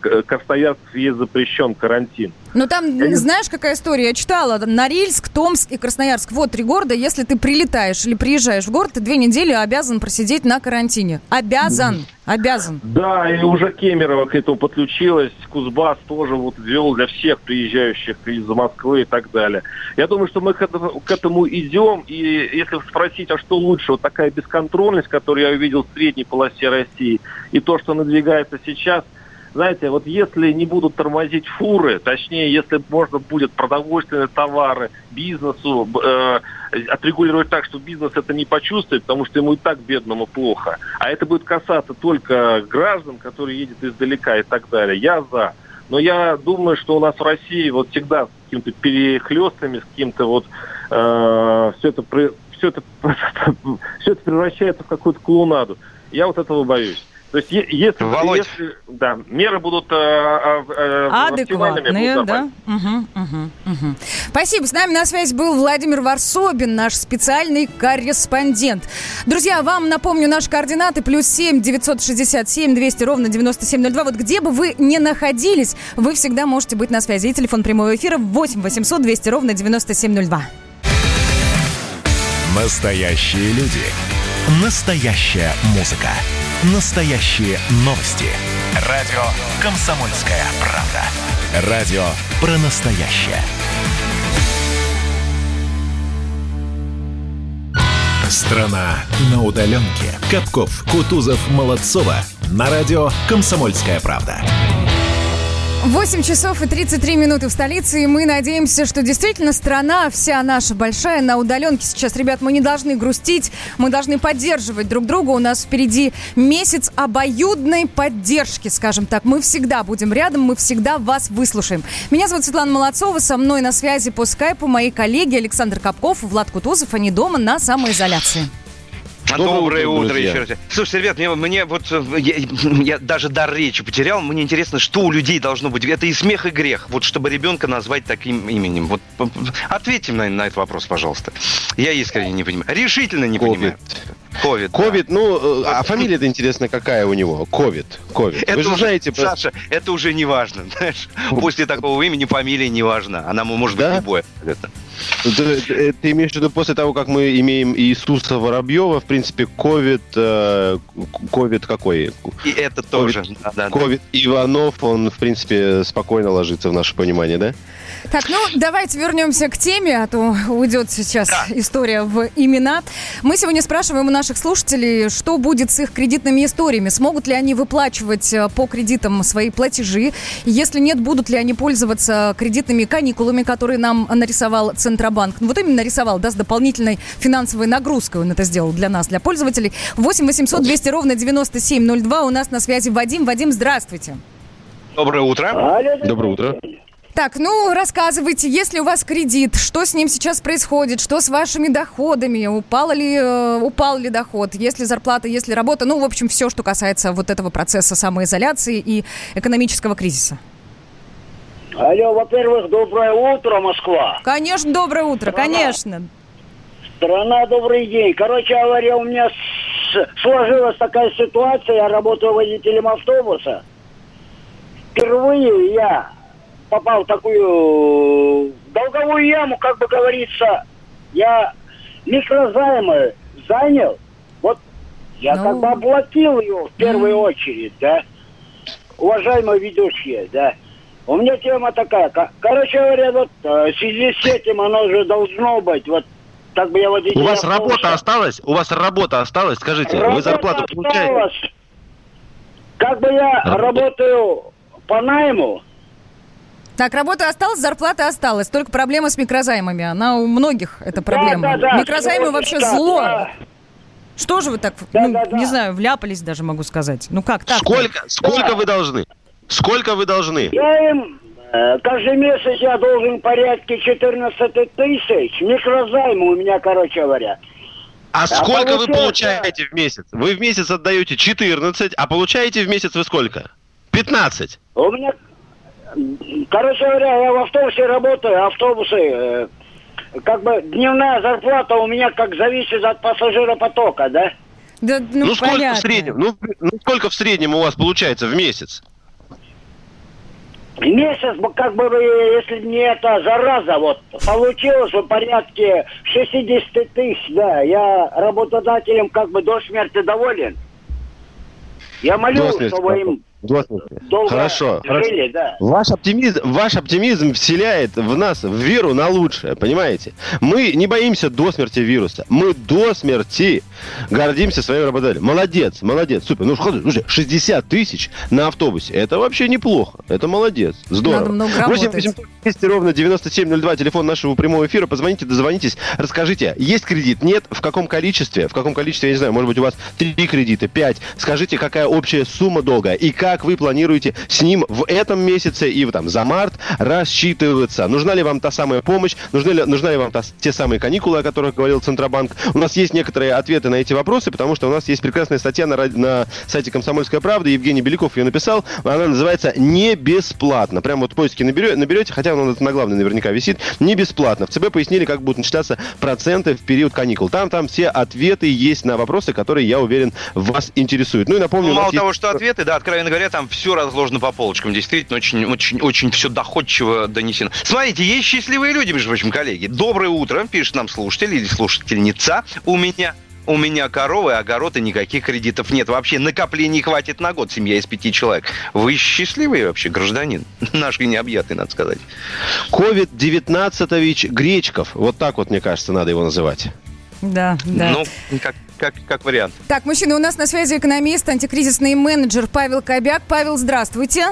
Красноярск въезд запрещен, карантин. Ну там, знаешь, какая история? Я читала, Норильск, Томск и Красноярск. Вот три города, если ты прилетаешь или приезжаешь в город, ты 2 недели обязан просидеть на карантине. Обязан. Да, и уже Кемерово к этому подключилось, Кузбасс тоже вот ввел для всех приезжающих из Москвы и так далее. Я думаю, что мы к этому идем, и если спросить, а что лучше, вот такая бесконтрольность, которую я увидел в средней полосе России, и то, что надвигается сейчас. Знаете, вот если не будут тормозить фуры, точнее, если можно будет продовольственные товары бизнесу отрегулировать так, что бизнес это не почувствует, потому что ему и так бедному плохо, а это будет касаться только граждан, которые едут издалека и так далее, я за. Но я думаю, что у нас в России вот всегда с какими-то перехлёстами, с каким-то вот все это превращается в какую-то клоунаду. Я вот этого боюсь. То есть, если да, меры будут адекватные, да? Угу. Спасибо. С нами на связи был Владимир Варсобин, наш специальный корреспондент. Друзья, вам напомню наши координаты: +7 967 200 9702. Вот где бы вы ни находились, вы всегда можете быть на связи. И телефон прямого эфира 8 800 200 9702. Настоящие люди. Настоящая музыка. Настоящие новости. Радио «Комсомольская правда». Радио про настоящее. Страна на удаленке. Капков, Кутузов, Молодцова. На радио «Комсомольская правда». 8 часов и 33 минуты в столице, и мы надеемся, что действительно страна вся наша большая на удаленке сейчас. Ребят, мы не должны грустить, мы должны поддерживать друг друга. У нас впереди месяц обоюдной поддержки, скажем так. Мы всегда будем рядом, мы всегда вас выслушаем. Меня зовут Светлана Молодцова, со мной на связи по скайпу мои коллеги Александр Капков и Влад Кутузов. Они дома на самоизоляции. Доброе утро еще раз. Слушайте, ребят, мне вот я даже дар речи потерял. Мне интересно, что у людей должно быть. Это и смех, и грех. Вот чтобы ребенка назвать таким именем. Вот ответьте на этот вопрос, пожалуйста. Я искренне не понимаю. Решительно не понимаю. Ковид, да. А фамилия-то интересно, какая у него? Ковид. Вы же знаете... Саша, это уже не важно, знаешь. После такого имени фамилия не важна. Она может быть любое. Ты имеешь в виду после того, как мы имеем Иисуса Воробьева, в принципе, ковид какой? И это тоже. Ковид Иванов, он, в принципе, спокойно ложится в наше понимание, да? Так, давайте вернемся к теме, а то уйдет сейчас история в имена. Мы сегодня спрашиваем у наших слушателей, что будет с их кредитными историями. Смогут ли они выплачивать по кредитам свои платежи? Если нет, будут ли они пользоваться кредитными каникулами, которые нам нарисовал Центробанк? Вот именно нарисовал, да, с дополнительной финансовой нагрузкой он это сделал для нас, для пользователей. 8 800 200 ровно 9702. У нас на связи Вадим. Вадим, здравствуйте. Доброе утро. Доброе утро. Так, рассказывайте, если у вас кредит, что с ним сейчас происходит, что с вашими доходами, упал ли доход, есть ли зарплата, есть ли работа, в общем, все, что касается вот этого процесса самоизоляции и экономического кризиса. Алло, во-первых, доброе утро, Москва. Конечно, доброе утро, конечно. Страна, добрый день. Короче говоря, у меня сложилась такая ситуация, я работаю водителем автобуса. Впервые я попал в такую долговую яму, как бы говорится. Я микрозаймы занял. Вот я тогда оплатил его в первую очередь, да. Уважаемые ведущие, да. У меня тема такая. Короче говоря, в связи с этим оно же должно быть. Вот так бы я водитель. У вас работа осталась? У вас работа осталась? Скажите, работа вы зарплату получаете? Как бы я работаю по найму. Так, работа осталась, зарплата осталась. Только проблема с микрозаймами. Она у многих, эта проблема. Да. Микрозаймы вообще зло. Да. Что же вы так, не знаю, вляпались даже, могу сказать. Как так? Сколько вы должны? Сколько вы должны? Я им каждый месяц я должен порядке 14 тысяч. Микрозаймы у меня, короче говоря. А сколько вы получаете в месяц? Вы в месяц отдаете 14, а получаете в месяц вы сколько? 15. У меня... Короче говоря, я в автобусе работаю, автобусы, как бы дневная зарплата у меня как зависит от пассажиропотока, да? Да, сколько в среднем? Сколько в среднем у вас получается в месяц? Месяц, как бы, если не эта зараза, получилось в порядке 60 тысяч, да. Я работодателем как бы до смерти доволен. Я молюсь, чтобы им... Хорошо. Жили, да. Ваш оптимизм вселяет в нас веру на лучшее, понимаете? Мы не боимся до смерти вируса. Мы до смерти гордимся своим работодателем. Молодец, супер. Слушай, 60 тысяч на автобусе. Это вообще неплохо. Это молодец. Здорово. Надо много работать. 8800 ровно 9702, телефон нашего прямого эфира. Позвоните, дозвонитесь, расскажите, есть кредит, нет, в каком количестве? В каком количестве, я не знаю, может быть, у вас 3 кредита, 5. Скажите, какая общая сумма долга и как вы планируете с ним в этом месяце и за март рассчитываться? Нужна ли вам та самая помощь? Нужна ли вам те самые каникулы, о которых говорил Центробанк? У нас есть некоторые ответы на эти вопросы, потому что у нас есть прекрасная статья на сайте «Комсомольская правда». Евгений Беляков ее написал. Она называется «Не бесплатно». Прямо в поиске наберете, хотя она на главной наверняка висит. «Не бесплатно». В ЦБ пояснили, как будут начисляться проценты в период каникул. Там все ответы есть на вопросы, которые, я уверен, вас интересуют. И напомню... Мало того, что ответы, откровенно говоря, там все разложено по полочкам. Действительно, очень все доходчиво донесено. Смотрите, есть счастливые люди, между прочим, коллеги. Доброе утро, пишет нам слушатель или слушательница. У меня коровы, огород и никаких кредитов нет. Вообще накоплений хватит на год. Семья из 5 человек. Вы счастливые вообще, гражданин? Наш необъятный, надо сказать. COVID-19-ович Гречков. Вот так мне кажется, надо его называть. Да. Как вариант. Так, мужчины, у нас на связи экономист, антикризисный менеджер Павел Кобяк. Павел, здравствуйте.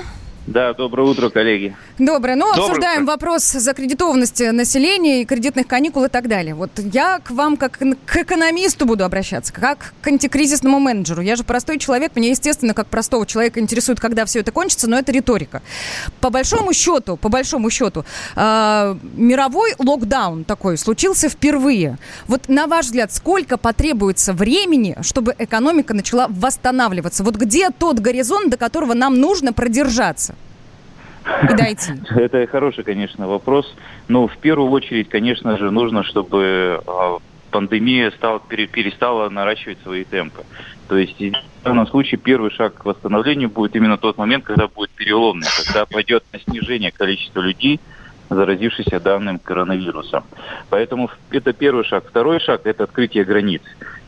Да, доброе утро, коллеги. Доброе. Обсуждаем вопрос закредитованности населения и кредитных каникул и так далее. Вот я к вам как к экономисту буду обращаться, как к антикризисному менеджеру. Я же простой человек, меня, естественно, как простого человека интересует, когда все это кончится, но это риторика. По большому счету, мировой локдаун такой случился впервые. Вот на ваш взгляд, сколько потребуется времени, чтобы экономика начала восстанавливаться? Вот где тот горизонт, до которого нам нужно продержаться? Это хороший, конечно, вопрос. Но в первую очередь, конечно же, нужно, чтобы пандемия перестала наращивать свои темпы. То есть в данном случае первый шаг к восстановлению будет именно тот момент, когда будет переломный, когда пойдет на снижение количества людей, заразившихся данным коронавирусом. Поэтому это первый шаг. Второй шаг – это открытие границ.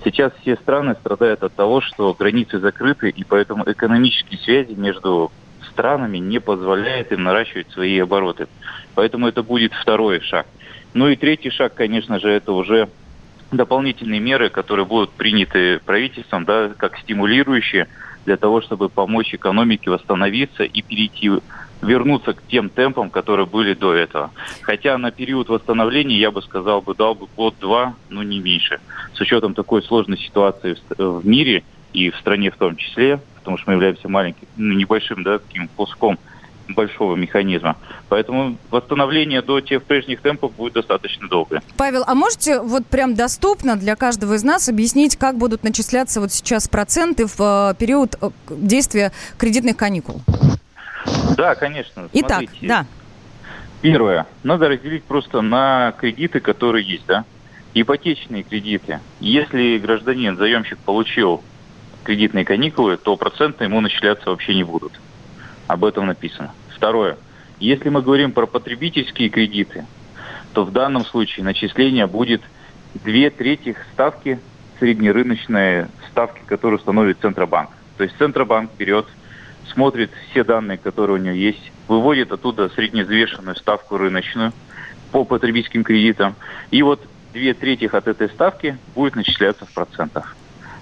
Сейчас все страны страдают от того, что границы закрыты, и поэтому экономические связи между странами не позволяет им наращивать свои обороты. Поэтому это будет второй шаг. Ну и третий шаг, конечно же, это уже дополнительные меры, которые будут приняты правительством, да, как стимулирующие, для того, чтобы помочь экономике восстановиться и вернуться к тем темпам, которые были до этого. Хотя на период восстановления, я бы сказал, дал бы год-два, но не меньше. С учетом такой сложной ситуации в мире и в стране в том числе, потому что мы являемся небольшим, таким куском большого механизма. Поэтому восстановление до тех прежних темпов будет достаточно долгое. Павел, а можете вот прям доступно для каждого из нас объяснить, как будут начисляться вот сейчас проценты в период действия кредитных каникул? Да, конечно. Итак, смотрите. Да. Первое. Надо разделить просто на кредиты, которые есть, да? Ипотечные кредиты. Если гражданин, заемщик получил кредитные каникулы, то проценты ему начисляться вообще не будут. Об этом написано. Второе. Если мы говорим про потребительские кредиты, то в данном случае начисление будет 2/3 ставки среднерыночной ставки, которую установит Центробанк. То есть Центробанк берет, смотрит все данные, которые у него есть, выводит оттуда средневзвешенную ставку рыночную по потребительским кредитам. И вот 2/3 от этой ставки будет начисляться в процентах.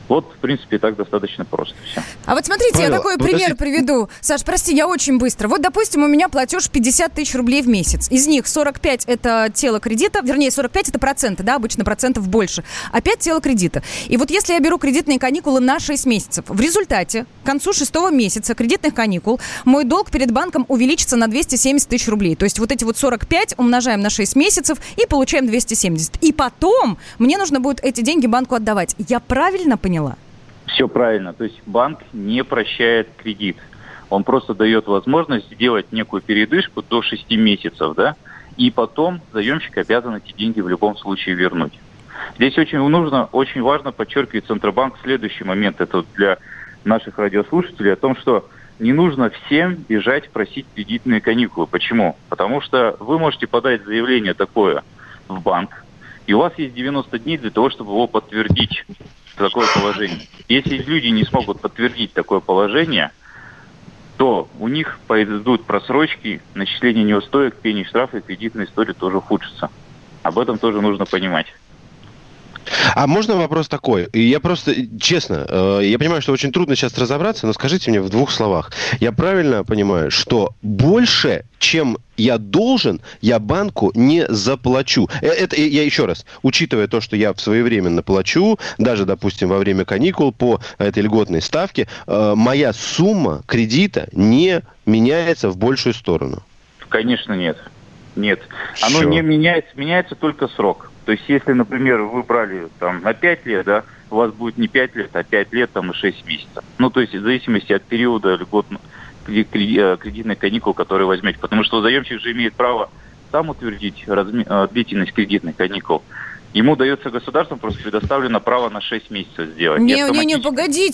Вот, в принципе, так достаточно просто. Все. А вот смотрите, Павел, я такой пример приведу. Саш, прости, я очень быстро. Вот, допустим, у меня платеж 50 тысяч рублей в месяц. Из них 45 – это тело кредита, вернее, 45 – это проценты, да, обычно процентов больше. Опять тело кредита. И вот если я беру кредитные каникулы на 6 месяцев, в результате, к концу 6-го месяца кредитных каникул, мой долг перед банком увеличится на 270 тысяч рублей. То есть вот эти вот 45 умножаем на 6 месяцев и получаем 270. И потом мне нужно будет эти деньги банку отдавать. Я правильно понимаю? Все правильно. То есть банк не прощает кредит. Он просто дает возможность сделать некую передышку до 6 месяцев, да, и потом заемщик обязан эти деньги в любом случае вернуть. Здесь очень важно подчеркивать Центробанк следующий момент, это для наших радиослушателей, о том, что не нужно всем бежать просить кредитные каникулы. Почему? Потому что вы можете подать заявление такое в банк, и у вас есть 90 дней для того, чтобы его подтвердить. Такое положение. Если люди не смогут подтвердить такое положение, то у них пойдут просрочки, начисление неустойок, пени штрафы, кредитная история тоже ухудшится. Об этом тоже нужно понимать. А можно вопрос такой? Я просто, честно, я понимаю, что очень трудно сейчас разобраться, но скажите мне в двух словах. Я правильно понимаю, что больше, чем я должен, я банку не заплачу? Это я еще раз, учитывая то, что я своевременно плачу, даже, допустим, во время каникул по этой льготной ставке, моя сумма кредита не меняется в большую сторону? Конечно, нет. Нет. Оно не меняется, меняется только срок. То есть, если, например, вы брали там, на 5 лет, да, у вас будет не 5 лет, а 5 лет там, и 6 месяцев. Ну, то есть, в зависимости от периода льготных кредитных каникул, которые возьмете. Потому что заемщик же имеет право сам утвердить длительность кредитных каникул. Ему дается государством, просто предоставлено право на 6 месяцев сделать. Не,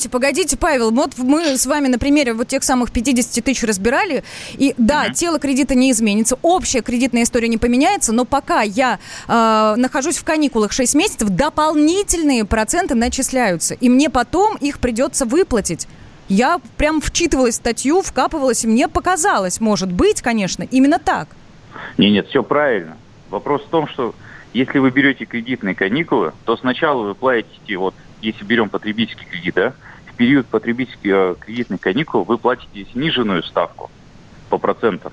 погодите, Павел. Вот мы с вами на примере вот тех самых 50 тысяч разбирали. И да, тело кредита не изменится, общая кредитная история не поменяется, но пока я нахожусь в каникулах 6 месяцев, дополнительные проценты начисляются. И мне потом их придется выплатить. Я прям вчитывалась в статью, вкапывалась, и мне показалось, может быть, конечно, именно так. Нет, все правильно. Вопрос в том, что если вы берете кредитные каникулы, то сначала вы платите, вот если берем потребительский кредит, да, в период потребительских кредитных каникул вы платите сниженную ставку. по процентам.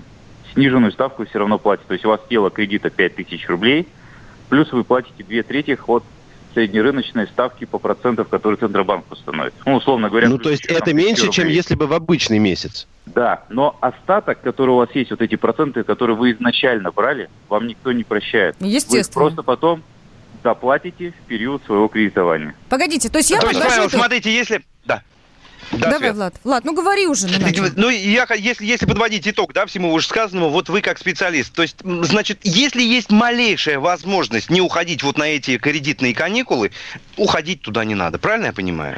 Сниженную ставку все равно платите. То есть у вас тело кредита 5000 рублей, плюс вы платите 2/3 от среднерыночной ставки по процентам, которые Центробанк установит. Ну, условно говоря... Ну, то есть это меньше, чем если бы в обычный месяц. Да, но остаток, который у вас есть, вот эти проценты, которые вы изначально брали, вам никто не прощает. Естественно. Вы просто потом доплатите в период своего кредитования. Погодите, то есть я... Павел, смотрите, если... Да. Да, давай, Влад. Влад, ну говори уже. Ну, если подводить итог, да, всему вышесказанному, вот вы как специалист, то есть, значит, если есть малейшая возможность не уходить вот на эти кредитные каникулы, уходить туда не надо, правильно я понимаю?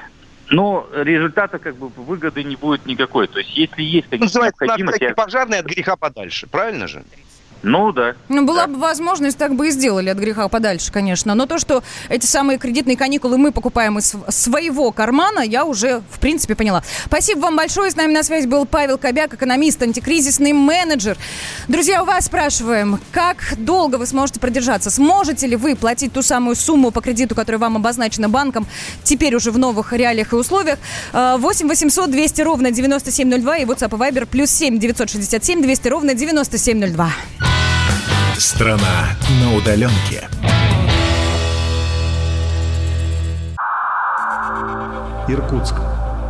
Ну, результата, как бы, выгоды не будет никакой, то есть, если есть какие-то необходимости... Пожарные от греха подальше, правильно же? Ну, да. Ну, была бы возможность, так бы и сделали от греха подальше, конечно. Но то, что эти самые кредитные каникулы мы покупаем из своего кармана, я уже, в принципе, поняла. Спасибо вам большое. С нами на связи был Павел Кобяк, экономист, антикризисный менеджер. Друзья, у вас спрашиваем, как долго вы сможете продержаться? Сможете ли вы платить ту самую сумму по кредиту, которая вам обозначена банком, теперь уже в новых реалиях и условиях? 8 800 200 ровно 9702 и WhatsApp и Viber +7 967 200 ровно 9702. Страна на удаленке. Иркутск.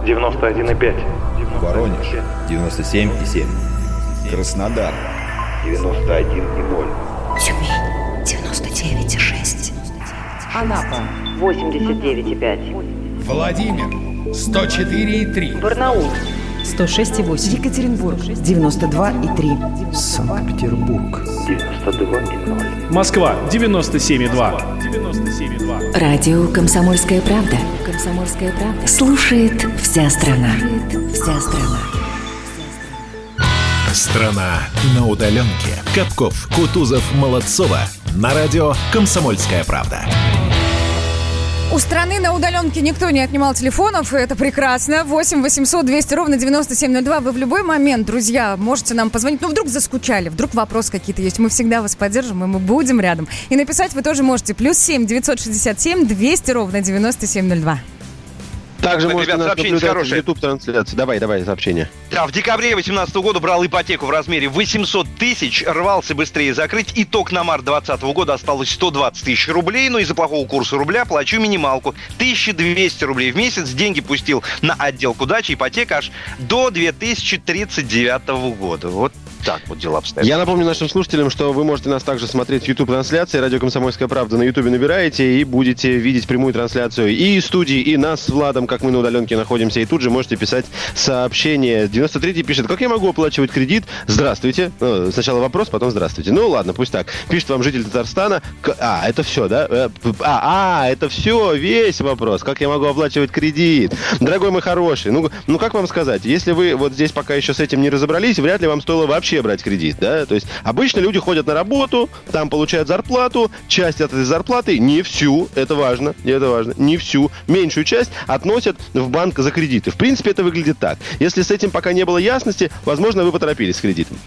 91,5. Воронеж. 97,7. Краснодар. 91,0. Тюмень. 99,6. Анапа. 89,5. Владимир. 104,3. Барнаул. 106,8. Екатеринбург. 92,3. Санкт-Петербург. 92,0. Москва. 97,2. Радио «Комсомольская правда». «Комсомольская правда». Слушает вся страна. Страна на удаленке. Капков, Кутузов, Молодцова. На радио «Комсомольская правда». У страны на удаленке никто не отнимал телефонов, и это прекрасно. 8 800 200 ровно 9702. Вы в любой момент, друзья, можете нам позвонить. Ну, вдруг заскучали, вдруг вопросы какие-то есть. Мы всегда вас поддержим, и мы будем рядом. И написать вы тоже можете. +7 967 200 ровно 9702. Также можно наблюдать в YouTube-трансляции. Давай, сообщение. Да, в декабре 2018 года брал ипотеку в размере 800 тысяч, рвался быстрее закрыть. Итог на март 2020 года осталось 120 тысяч рублей, но из-за плохого курса рубля плачу минималку. 1200 рублей в месяц, деньги пустил на отделку дачи, ипотека аж до 2039 года. Вот так вот дела обстоят. Я напомню нашим слушателям, что вы можете нас также смотреть в YouTube-трансляции. Радио «Комсомольская правда» на YouTube набираете и будете видеть прямую трансляцию и студии, и нас с Владом, как мы на удаленке находимся. И тут же можете писать сообщение. 93-й пишет: как я могу оплачивать кредит? Здравствуйте. Сначала вопрос, потом здравствуйте. Ну ладно, пусть так. Пишет вам житель Татарстана. А, это все, да? Это все, весь вопрос. Как я могу оплачивать кредит? Дорогой мой хороший, ну как вам сказать? Если вы вот здесь пока еще с этим не разобрались, вряд ли вам стоило вообще брать кредит, да, то есть обычно люди ходят на работу, там получают зарплату, часть от этой зарплаты, не всю, это важно, не всю, меньшую часть относят в банк за кредиты. В принципе, это выглядит так. Если с этим пока не было ясности, возможно, вы поторопились с кредитом.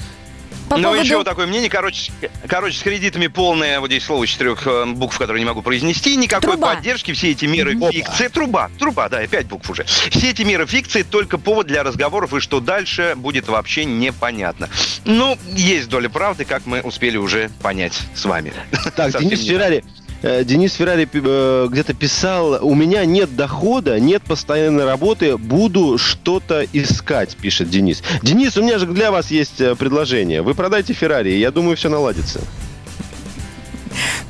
Ну, еще вот такое мнение, короче, с кредитами полное, вот здесь слово 4 букв, которое не могу произнести, никакой труба. Поддержки, все эти меры фикции. Труба, да, и 5 букв уже. Все эти меры фикции, только повод для разговоров, и что дальше будет вообще непонятно. Ну, есть доля правды, как мы успели уже понять с вами. Так, Денис Феррари где-то писал: у меня нет дохода, нет постоянной работы, буду что-то искать, пишет Денис. Денис, у меня же для вас есть предложение. Вы продайте Феррари, я думаю, все наладится.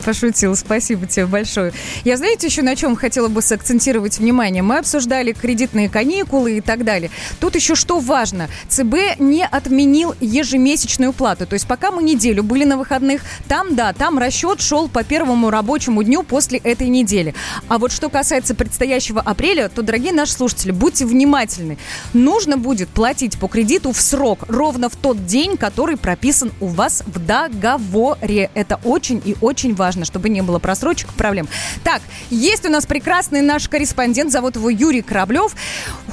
Пошутил, спасибо тебе большое. Я, знаете, еще на чем хотела бы сакцентировать внимание? Мы обсуждали кредитные каникулы и так далее. Тут еще что важно. ЦБ не отменил ежемесячную плату. То есть пока мы неделю были на выходных, там расчет шел по первому рабочему дню после этой недели. А вот что касается предстоящего апреля, то, дорогие наши слушатели, будьте внимательны. Нужно будет платить по кредиту в срок, ровно в тот день, который прописан у вас в договоре. Это очень и очень важно, чтобы не было просрочек, проблем. Так, есть у нас прекрасный наш корреспондент, зовут его Юрий Кораблев,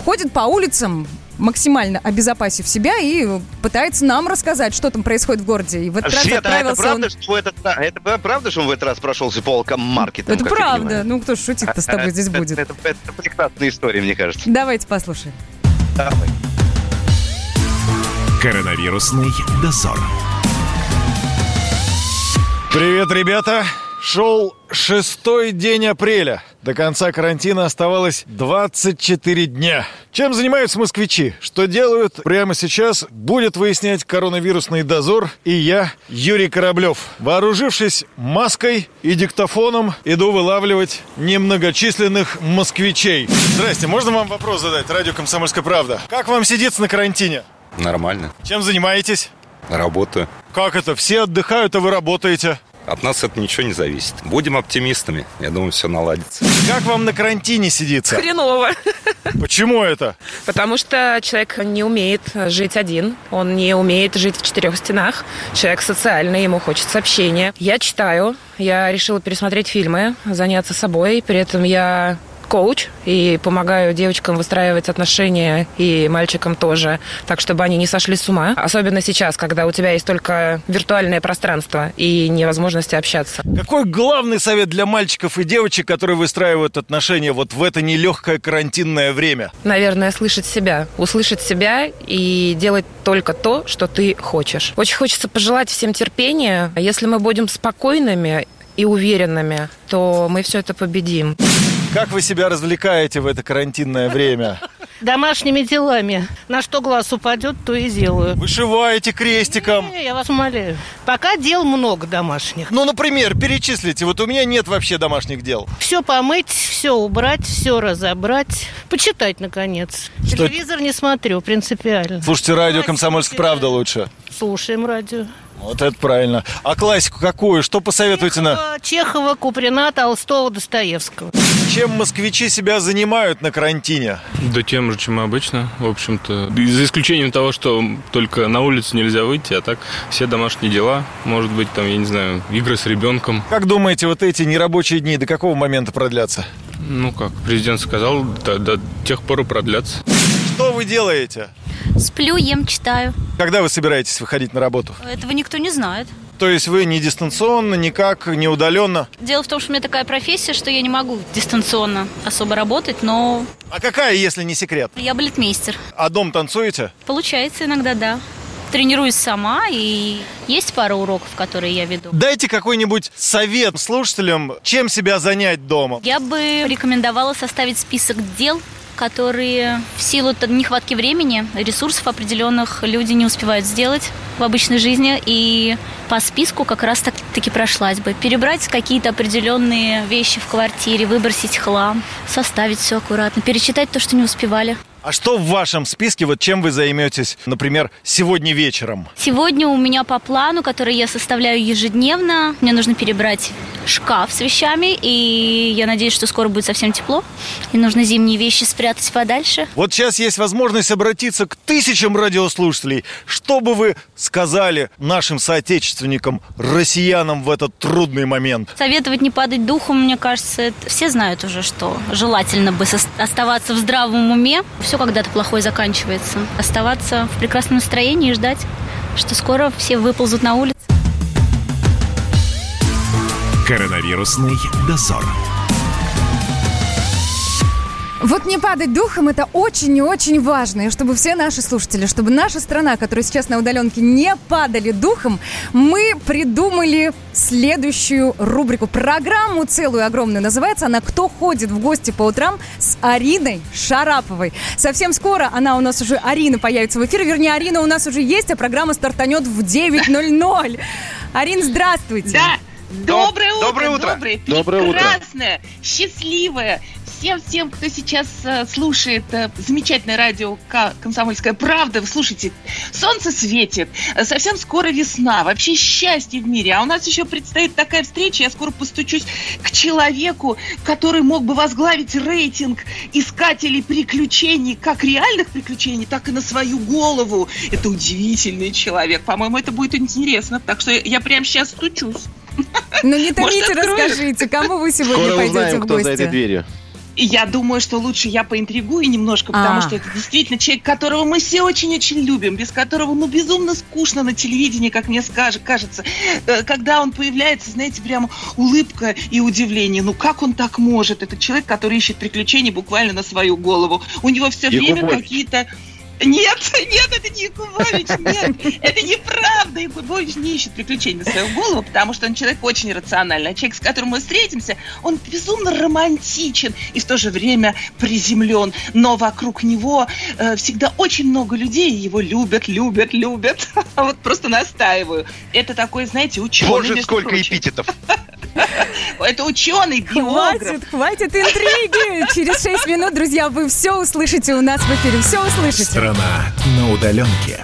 ходит по улицам, максимально обезопасив себя, и пытается нам рассказать, что там происходит в городе. И в этот Света, раз отправился это правда, что он в этот раз прошелся по алкомаркетам? Это правда. Ну, кто ж шутит-то с тобой здесь будет? Это прекрасная история, мне кажется. Давайте послушаем. Давай. Коронавирусный дозор. Привет, ребята! Шел 6-й день апреля. До конца карантина оставалось 24 дня. Чем занимаются москвичи? Что делают? Прямо сейчас будет выяснять коронавирусный дозор и я, Юрий Кораблев. Вооружившись маской и диктофоном, иду вылавливать немногочисленных москвичей. Здрасте, можно вам вопрос задать? Радио «Комсомольская правда». Как вам сидится на карантине? Нормально. Чем занимаетесь? Работаю. Как это? Все отдыхают, а вы работаете? От нас это ничего не зависит. Будем оптимистами. Я думаю, все наладится. Как вам на карантине сидится? Хреново. Почему это? Потому что человек не умеет жить один. Он не умеет жить в четырех стенах. Человек социальный, ему хочется общения. Я читаю. Я решила пересмотреть фильмы, заняться собой. При этом я... коуч и помогаю девочкам выстраивать отношения и мальчикам тоже, так, чтобы они не сошли с ума. Особенно сейчас, когда у тебя есть только виртуальное пространство и невозможность общаться. Какой главный совет для мальчиков и девочек, которые выстраивают отношения вот в это нелегкое карантинное время? Наверное, слышать себя. Услышать себя и делать только то, что ты хочешь. Очень хочется пожелать всем терпения. Если мы будем спокойными и уверенными, то мы все это победим. Как вы себя развлекаете в это карантинное время? Домашними делами. На что глаз упадет, то и делаю. Вышиваете крестиком. Не, я вас умоляю. Пока дел много домашних. Ну, например, перечислите. Вот у меня нет вообще домашних дел. Все помыть, все убрать, все разобрать. Почитать, наконец. Что? Телевизор не смотрю, принципиально. Слушайте радио «Комсомольская правда» лучше. Слушаем радио. Вот это правильно. А классику какую? Что посоветуете на... Чехова, Куприна, Толстого, Достоевского. Чем москвичи себя занимают на карантине? Да тем же, чем обычно, в общем-то. За исключением того, что только на улицу нельзя выйти, а так все домашние дела. Может быть, там, я не знаю, игры с ребенком. Как думаете, вот эти нерабочие дни до какого момента продлятся? Ну как, президент сказал, до тех пор и продлятся. Что вы делаете? Сплю, ем, читаю. Когда вы собираетесь выходить на работу? Этого никто не знает. То есть вы не дистанционно, никак, не удаленно? Дело в том, что у меня такая профессия, что я не могу дистанционно особо работать, но... А какая, если не секрет? Я балетмейстер. А дом танцуете? Получается иногда, да. Тренируюсь сама, и есть пара уроков, которые я веду. Дайте какой-нибудь совет слушателям, чем себя занять дома. Я бы рекомендовала составить список дел, которые в силу нехватки времени, ресурсов определенных люди не успевают сделать в обычной жизни. И по списку как раз таки прошлась бы. Перебрать какие-то определенные вещи в квартире, выбросить хлам, составить все аккуратно, перечитать то, что не успевали. А что в вашем списке, вот чем вы займетесь, например, сегодня вечером? Сегодня у меня по плану, который я составляю ежедневно, мне нужно перебрать шкаф с вещами, и я надеюсь, что скоро будет совсем тепло, и нужно зимние вещи спрятать подальше. Вот сейчас есть возможность обратиться к тысячам радиослушателей. Что бы вы сказали нашим соотечественникам, россиянам в этот трудный момент? Советовать не падать духом, мне кажется, все знают уже, что желательно бы оставаться в здравом уме. Все когда-то плохое заканчивается. Оставаться в прекрасном настроении и ждать, что скоро все выползут на улицу. Коронавирусный дозор. Вот не падать духом – это очень и очень важно. И чтобы все наши слушатели, чтобы наша страна, которая сейчас на удаленке, не падали духом, мы придумали следующую рубрику. Программу целую огромную. Называется она «Кто ходит в гости по утрам» с Ариной Шараповой. Совсем скоро она у нас уже, Арина, появится в эфире. Вернее, Арина у нас уже есть, а программа стартанет в 9:00. Арин, здравствуйте. Да, доброе утро. Прекрасное, счастливое. Всем, кто сейчас слушает замечательное радио «Комсомольская правда», вы слушайте, солнце светит, совсем скоро весна, вообще счастье в мире. А у нас еще предстоит такая встреча, я скоро постучусь к человеку, который мог бы возглавить рейтинг искателей приключений, как реальных приключений, так и на свою голову. Это удивительный человек, по-моему, это будет интересно, так что я прямо сейчас стучусь. Ну не томите, расскажите, кому вы сегодня скоро пойдете узнаем, в гости? Кто за этой дверью. Я думаю, что лучше я поинтригую немножко, потому что это действительно человек, которого мы все очень-очень любим, без которого, ну, безумно скучно на телевидении, как мне кажется. Когда он появляется, знаете, прямо улыбка и удивление. Ну, как он так может? Это человек, который ищет приключения буквально на свою голову. У него все время какие-то... Нет, это не Якубович, нет. Это неправда. Якубович не ищет приключений на свою голову, потому что он человек очень рациональный. А человек, с которым мы встретимся, он безумно романтичен и в то же время приземлен. Но вокруг него всегда очень много людей, его любят. Вот просто настаиваю. Это такой, знаете, ученый. Боже, сколько эпитетов. Это ученый, биограф. Хватит интриги. Через 6 минут, друзья, вы все услышите у нас в эфире. Все услышите. Страна на удаленке.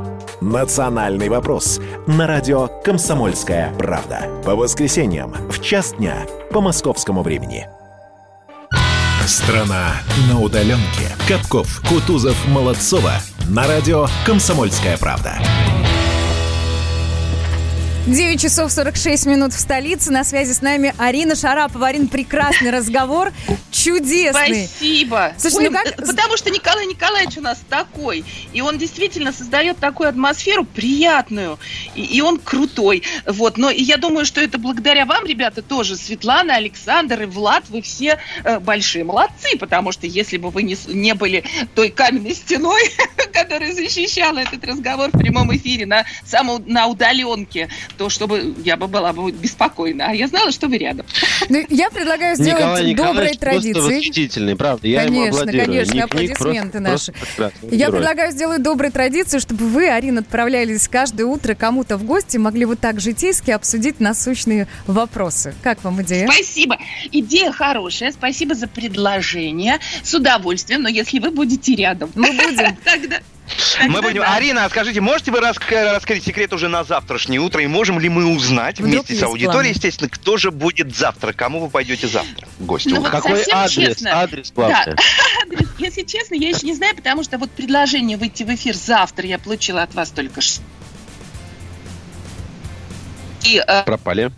«Национальный вопрос» на радио «Комсомольская правда». По воскресеньям в час дня по московскому времени. «Страна на удаленке». Капков, Кутузов, Молодцова. На радио «Комсомольская правда». 9 часов 46 минут в столице. На связи с нами Арина Шарапова. Арин, прекрасный разговор. Чудесный. Спасибо. Слушай, потому что Николай Николаевич у нас такой. И он действительно создает такую атмосферу приятную. И он крутой. Вот. Но я думаю, что это благодаря вам, ребята, тоже. Светлана, Александр и Влад, вы все большие молодцы. Потому что если бы вы не были той каменной стеной, которая защищала этот разговор в прямом эфире на удаленке, то чтобы я была бы беспокойна. А я знала, что вы рядом. Ну, я предлагаю сделать Николай доброй традицией. Просто восхитительный, правда. Я ему аплодирую. Конечно, аплодисменты наши. Я предлагаю сделать доброй традицию, чтобы вы, Арина, отправлялись каждое утро кому-то в гости, могли вот так житейски обсудить насущные вопросы. Как вам идея? Спасибо. Идея хорошая. Спасибо за предложение. С удовольствием. Но если вы будете рядом. Мы будем. Тогда... Мы будем... Арина, скажите, можете вы раскрыть секрет уже на завтрашнее утро? И можем ли мы узнать вместе с аудиторией, естественно, кто же будет завтра? Кому вы пойдете завтра в гости? Какой адрес? Адрес главный. Если честно, я еще не знаю, потому что предложение выйти в эфир завтра я получила от вас только что. Пропали.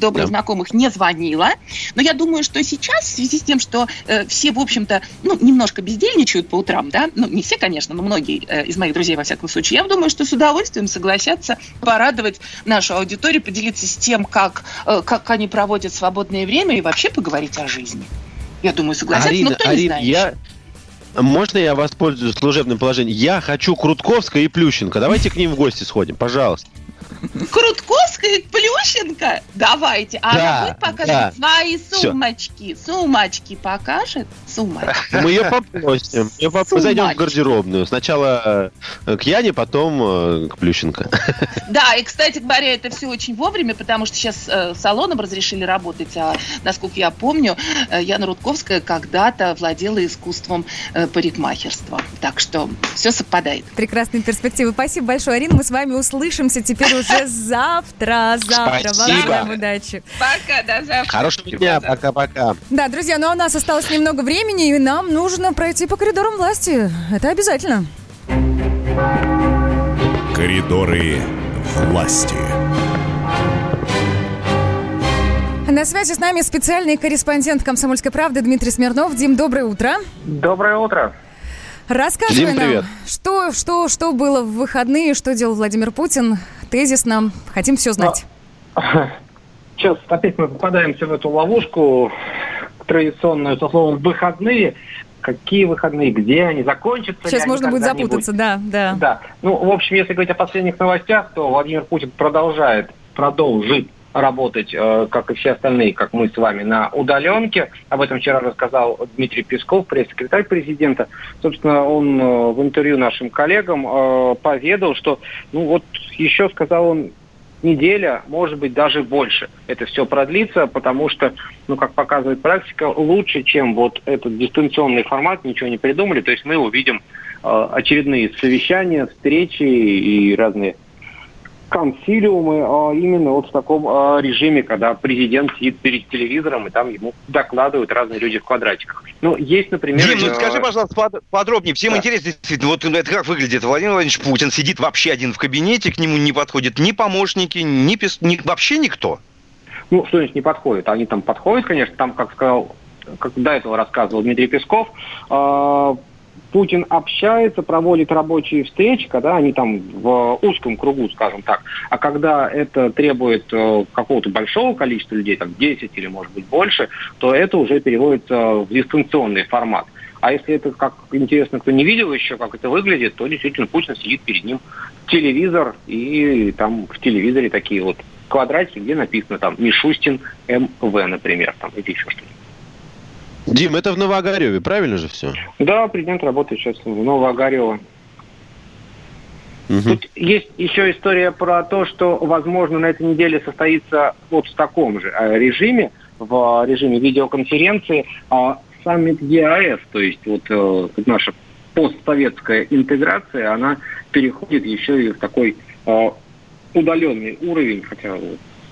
Добрых знакомых не звонила. Но я думаю, что сейчас, в связи с тем, что все, в общем-то, немножко бездельничают по утрам, да, не все, конечно, но многие из моих друзей, во всяком случае, я думаю, что с удовольствием согласятся порадовать нашу аудиторию, поделиться с тем, как они проводят свободное время и вообще поговорить о жизни. Я думаю, согласятся, но кто не знает. Можно я воспользуюсь служебным положением? Я хочу Крутковская и Плющенко. Давайте к ним в гости сходим, пожалуйста. Крутковская и Плющенко? Давайте. А она будет покажет свои сумочки. Все. Сумочки покажет? Сумочки. Мы ее попросим. Зайдем в гардеробную. Сначала к Яне, потом к Плющенко. Да, и, кстати говоря, это все очень вовремя, потому что сейчас салоном разрешили работать. А, насколько я помню, Яна Рудковская когда-то владела искусством парикмахерства. Так что все совпадает. Прекрасные перспективы. Спасибо большое, Арина. Мы с вами услышимся теперь уже завтра. Спасибо. Вам удачи. Пока, до завтра. Хорошего дня, пока-пока. Да, друзья, у нас осталось немного времени, и нам нужно пройти по коридорам власти. Это обязательно. Коридоры власти. На связи с нами специальный корреспондент «Комсомольской правды» Дмитрий Смирнов. Дим, доброе утро. Доброе утро. Рассказывай Дим, нам, что было в выходные, что делал Владимир Путин. Тезис нам. Хотим все знать. Сейчас опять мы попадаемся в эту ловушку традиционную со словом «выходные». Какие выходные, где они закончатся? Сейчас можно будет запутаться, да. В общем, если говорить о последних новостях, то Владимир Путин продолжит работать, как и все остальные, как мы с вами, на удаленке. Об этом вчера рассказал Дмитрий Песков, пресс-секретарь президента. Собственно, он в интервью нашим коллегам поведал, что, еще, сказал он, неделя, может быть, даже больше. Это все продлится, потому что, как показывает практика, лучше, чем этот дистанционный формат, ничего не придумали. То есть мы увидим очередные совещания, встречи и разные консилиумы именно вот в таком режиме, когда президент сидит перед телевизором, и там ему докладывают разные люди в квадратиках. Ну, есть, например... Дим, ну скажи, пожалуйста, подробнее. Всем интересно, действительно, вот это как выглядит. Владимир Владимирович Путин сидит вообще один в кабинете, к нему не подходят ни помощники, ни вообще никто. Ну, что-нибудь не подходит. Они там подходят, конечно, там, как сказал, как до этого рассказывал Дмитрий Песков, Путин общается, проводит рабочие встречи, когда они там в узком кругу, скажем так. А когда это требует какого-то большого количества людей, там 10 или, может быть, больше, то это уже переводится в дистанционный формат. А если это, как интересно, кто не видел еще, как это выглядит, то действительно Путин сидит перед ним телевизор, и там в телевизоре такие вот квадратики, где написано там «Мишустин МВ», например, там, или еще что-нибудь. Дим, это в Ново-Огареве, правильно же все? Да, президент работает сейчас в Ново-Огарево. Угу. Тут есть еще история про то, что, возможно, на этой неделе состоится вот в таком же режиме, в режиме видеоконференции, саммит ЕАЭС, то есть вот наша постсоветская интеграция, она переходит еще и в такой удаленный уровень, хотя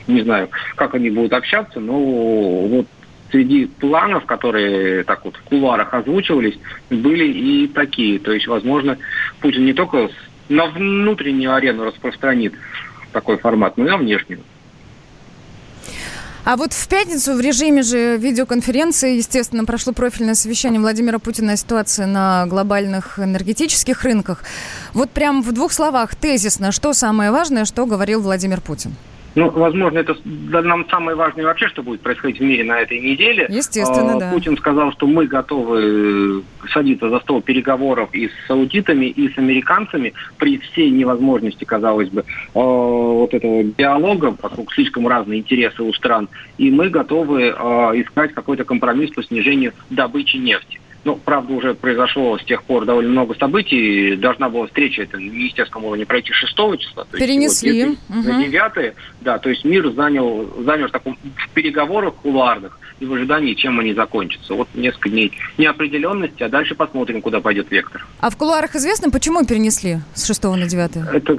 не знаю, как они будут общаться, но вот среди планов, которые так вот в кулуарах озвучивались, были и такие. То есть, возможно, Путин не только на внутреннюю арену распространит такой формат, но и на внешнюю. А вот в пятницу в режиме же видеоконференции, естественно, прошло профильное совещание Владимира Путина о ситуации на глобальных энергетических рынках. Вот прям в двух словах, тезисно, что самое важное, что говорил Владимир Путин? Ну, возможно, это нам самое важное вообще, что будет происходить в мире на этой неделе. Естественно, да. Путин сказал, что мы готовы садиться за стол переговоров и с саудитами, и с американцами при всей невозможности, казалось бы, вот этого диалога, поскольку слишком разные интересы у стран, и мы готовы искать какой-то компромисс по снижению добычи нефти. Ну, правда, уже произошло с тех пор довольно много событий. Должна была встреча, это, естественно, не пройти 6 числа. То перенесли. Есть, вот, на 9-е, да, то есть мир замер в таком в переговорах кулуарных и в ожидании, чем они закончатся. Вот несколько дней неопределенности, а дальше посмотрим, куда пойдет вектор. А в кулуарах известно, почему перенесли с 6 на 9-е? Это,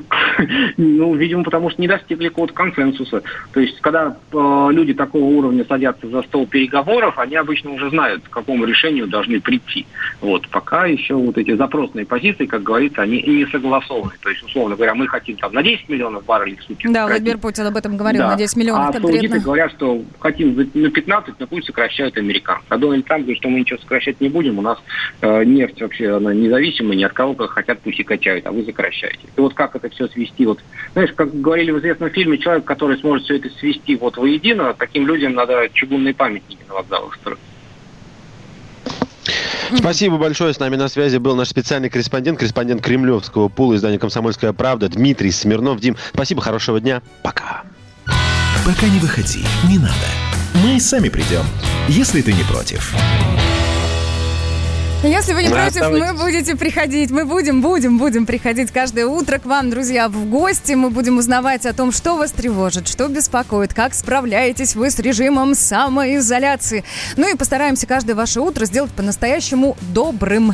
ну, видимо, потому что не достигли какого-то консенсуса. То есть, когда люди такого уровня садятся за стол переговоров, они обычно уже знают, к какому решению должны прийти. Вот, пока еще вот эти запросные позиции, как говорится, они не согласованы. То есть, условно говоря, мы хотим там на 10 миллионов баррелей в сутки. Да, Владимир Путин об этом говорил, да. На 10 миллионов конкретно. А саудиты говорят, что хотим на 15, но пусть сокращают американцы. А Дональд Трамп говорит, что мы ничего сокращать не будем, у нас нефть вообще, она независимая, ни от кого, как хотят, пусть и качают, а вы сокращаете. И вот как это все свести, вот, знаешь, как говорили в известном фильме, человек, который сможет все это свести вот воедино, таким людям надо чугунные памятники на вокзалах строить. Спасибо большое. С нами на связи был наш специальный корреспондент кремлевского пула издания «Комсомольская правда» Дмитрий Смирнов. Дим, спасибо, хорошего дня. Пока. Пока не выходи, не надо. Мы сами придем, если ты не против. Если вы не против, мы будете приходить. Мы будем приходить каждое утро к вам, друзья, в гости. Мы будем узнавать о том, что вас тревожит, что беспокоит, как справляетесь вы с режимом самоизоляции. Ну и постараемся каждое ваше утро сделать по-настоящему добрым.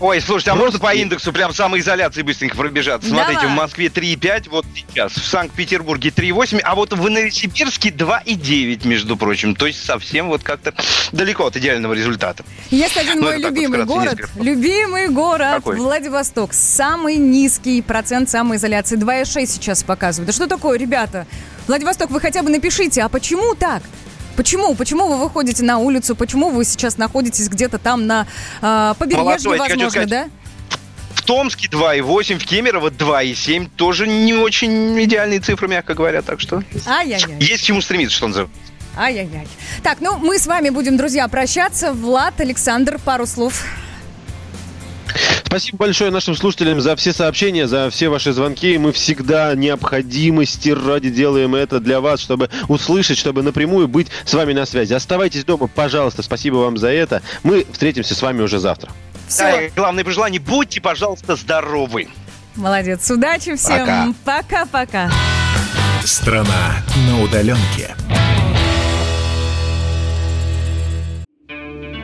Ой, слушайте, а можно по индексу прям самоизоляции быстренько пробежаться? Давай. Смотрите, в Москве 3,5 вот сейчас, в Санкт-Петербурге 3,8, а вот в Новосибирске 2,9, между прочим. То есть совсем вот как-то далеко от идеального результата. Есть один мой любимый город, какой? Владивосток. Самый низкий процент самоизоляции, 2,6 сейчас показывают. Да что такое, ребята? Владивосток, вы хотя бы напишите, а почему так? Почему? Почему вы выходите на улицу? Почему вы сейчас находитесь где-то там на побережье, Молодой, возможно, сказать, да? В Томске 2,8, в Кемерово 2,7. Тоже не очень идеальные цифры, мягко говоря, так что... Ай-яй-яй. Есть к чему стремиться, что называется. Ай-яй-яй. Так, ну, мы с вами будем, друзья, прощаться. Влад, Александр, пару слов. Спасибо большое нашим слушателям за все сообщения, за все ваши звонки. Мы всегда необходимости ради делаем это для вас, чтобы услышать, чтобы напрямую быть с вами на связи. Оставайтесь дома, пожалуйста. Спасибо вам за это. Мы встретимся с вами уже завтра. Все. Главное пожелание – будьте, пожалуйста, здоровы. Молодец. Удачи всем. Пока-пока. Страна на удаленке.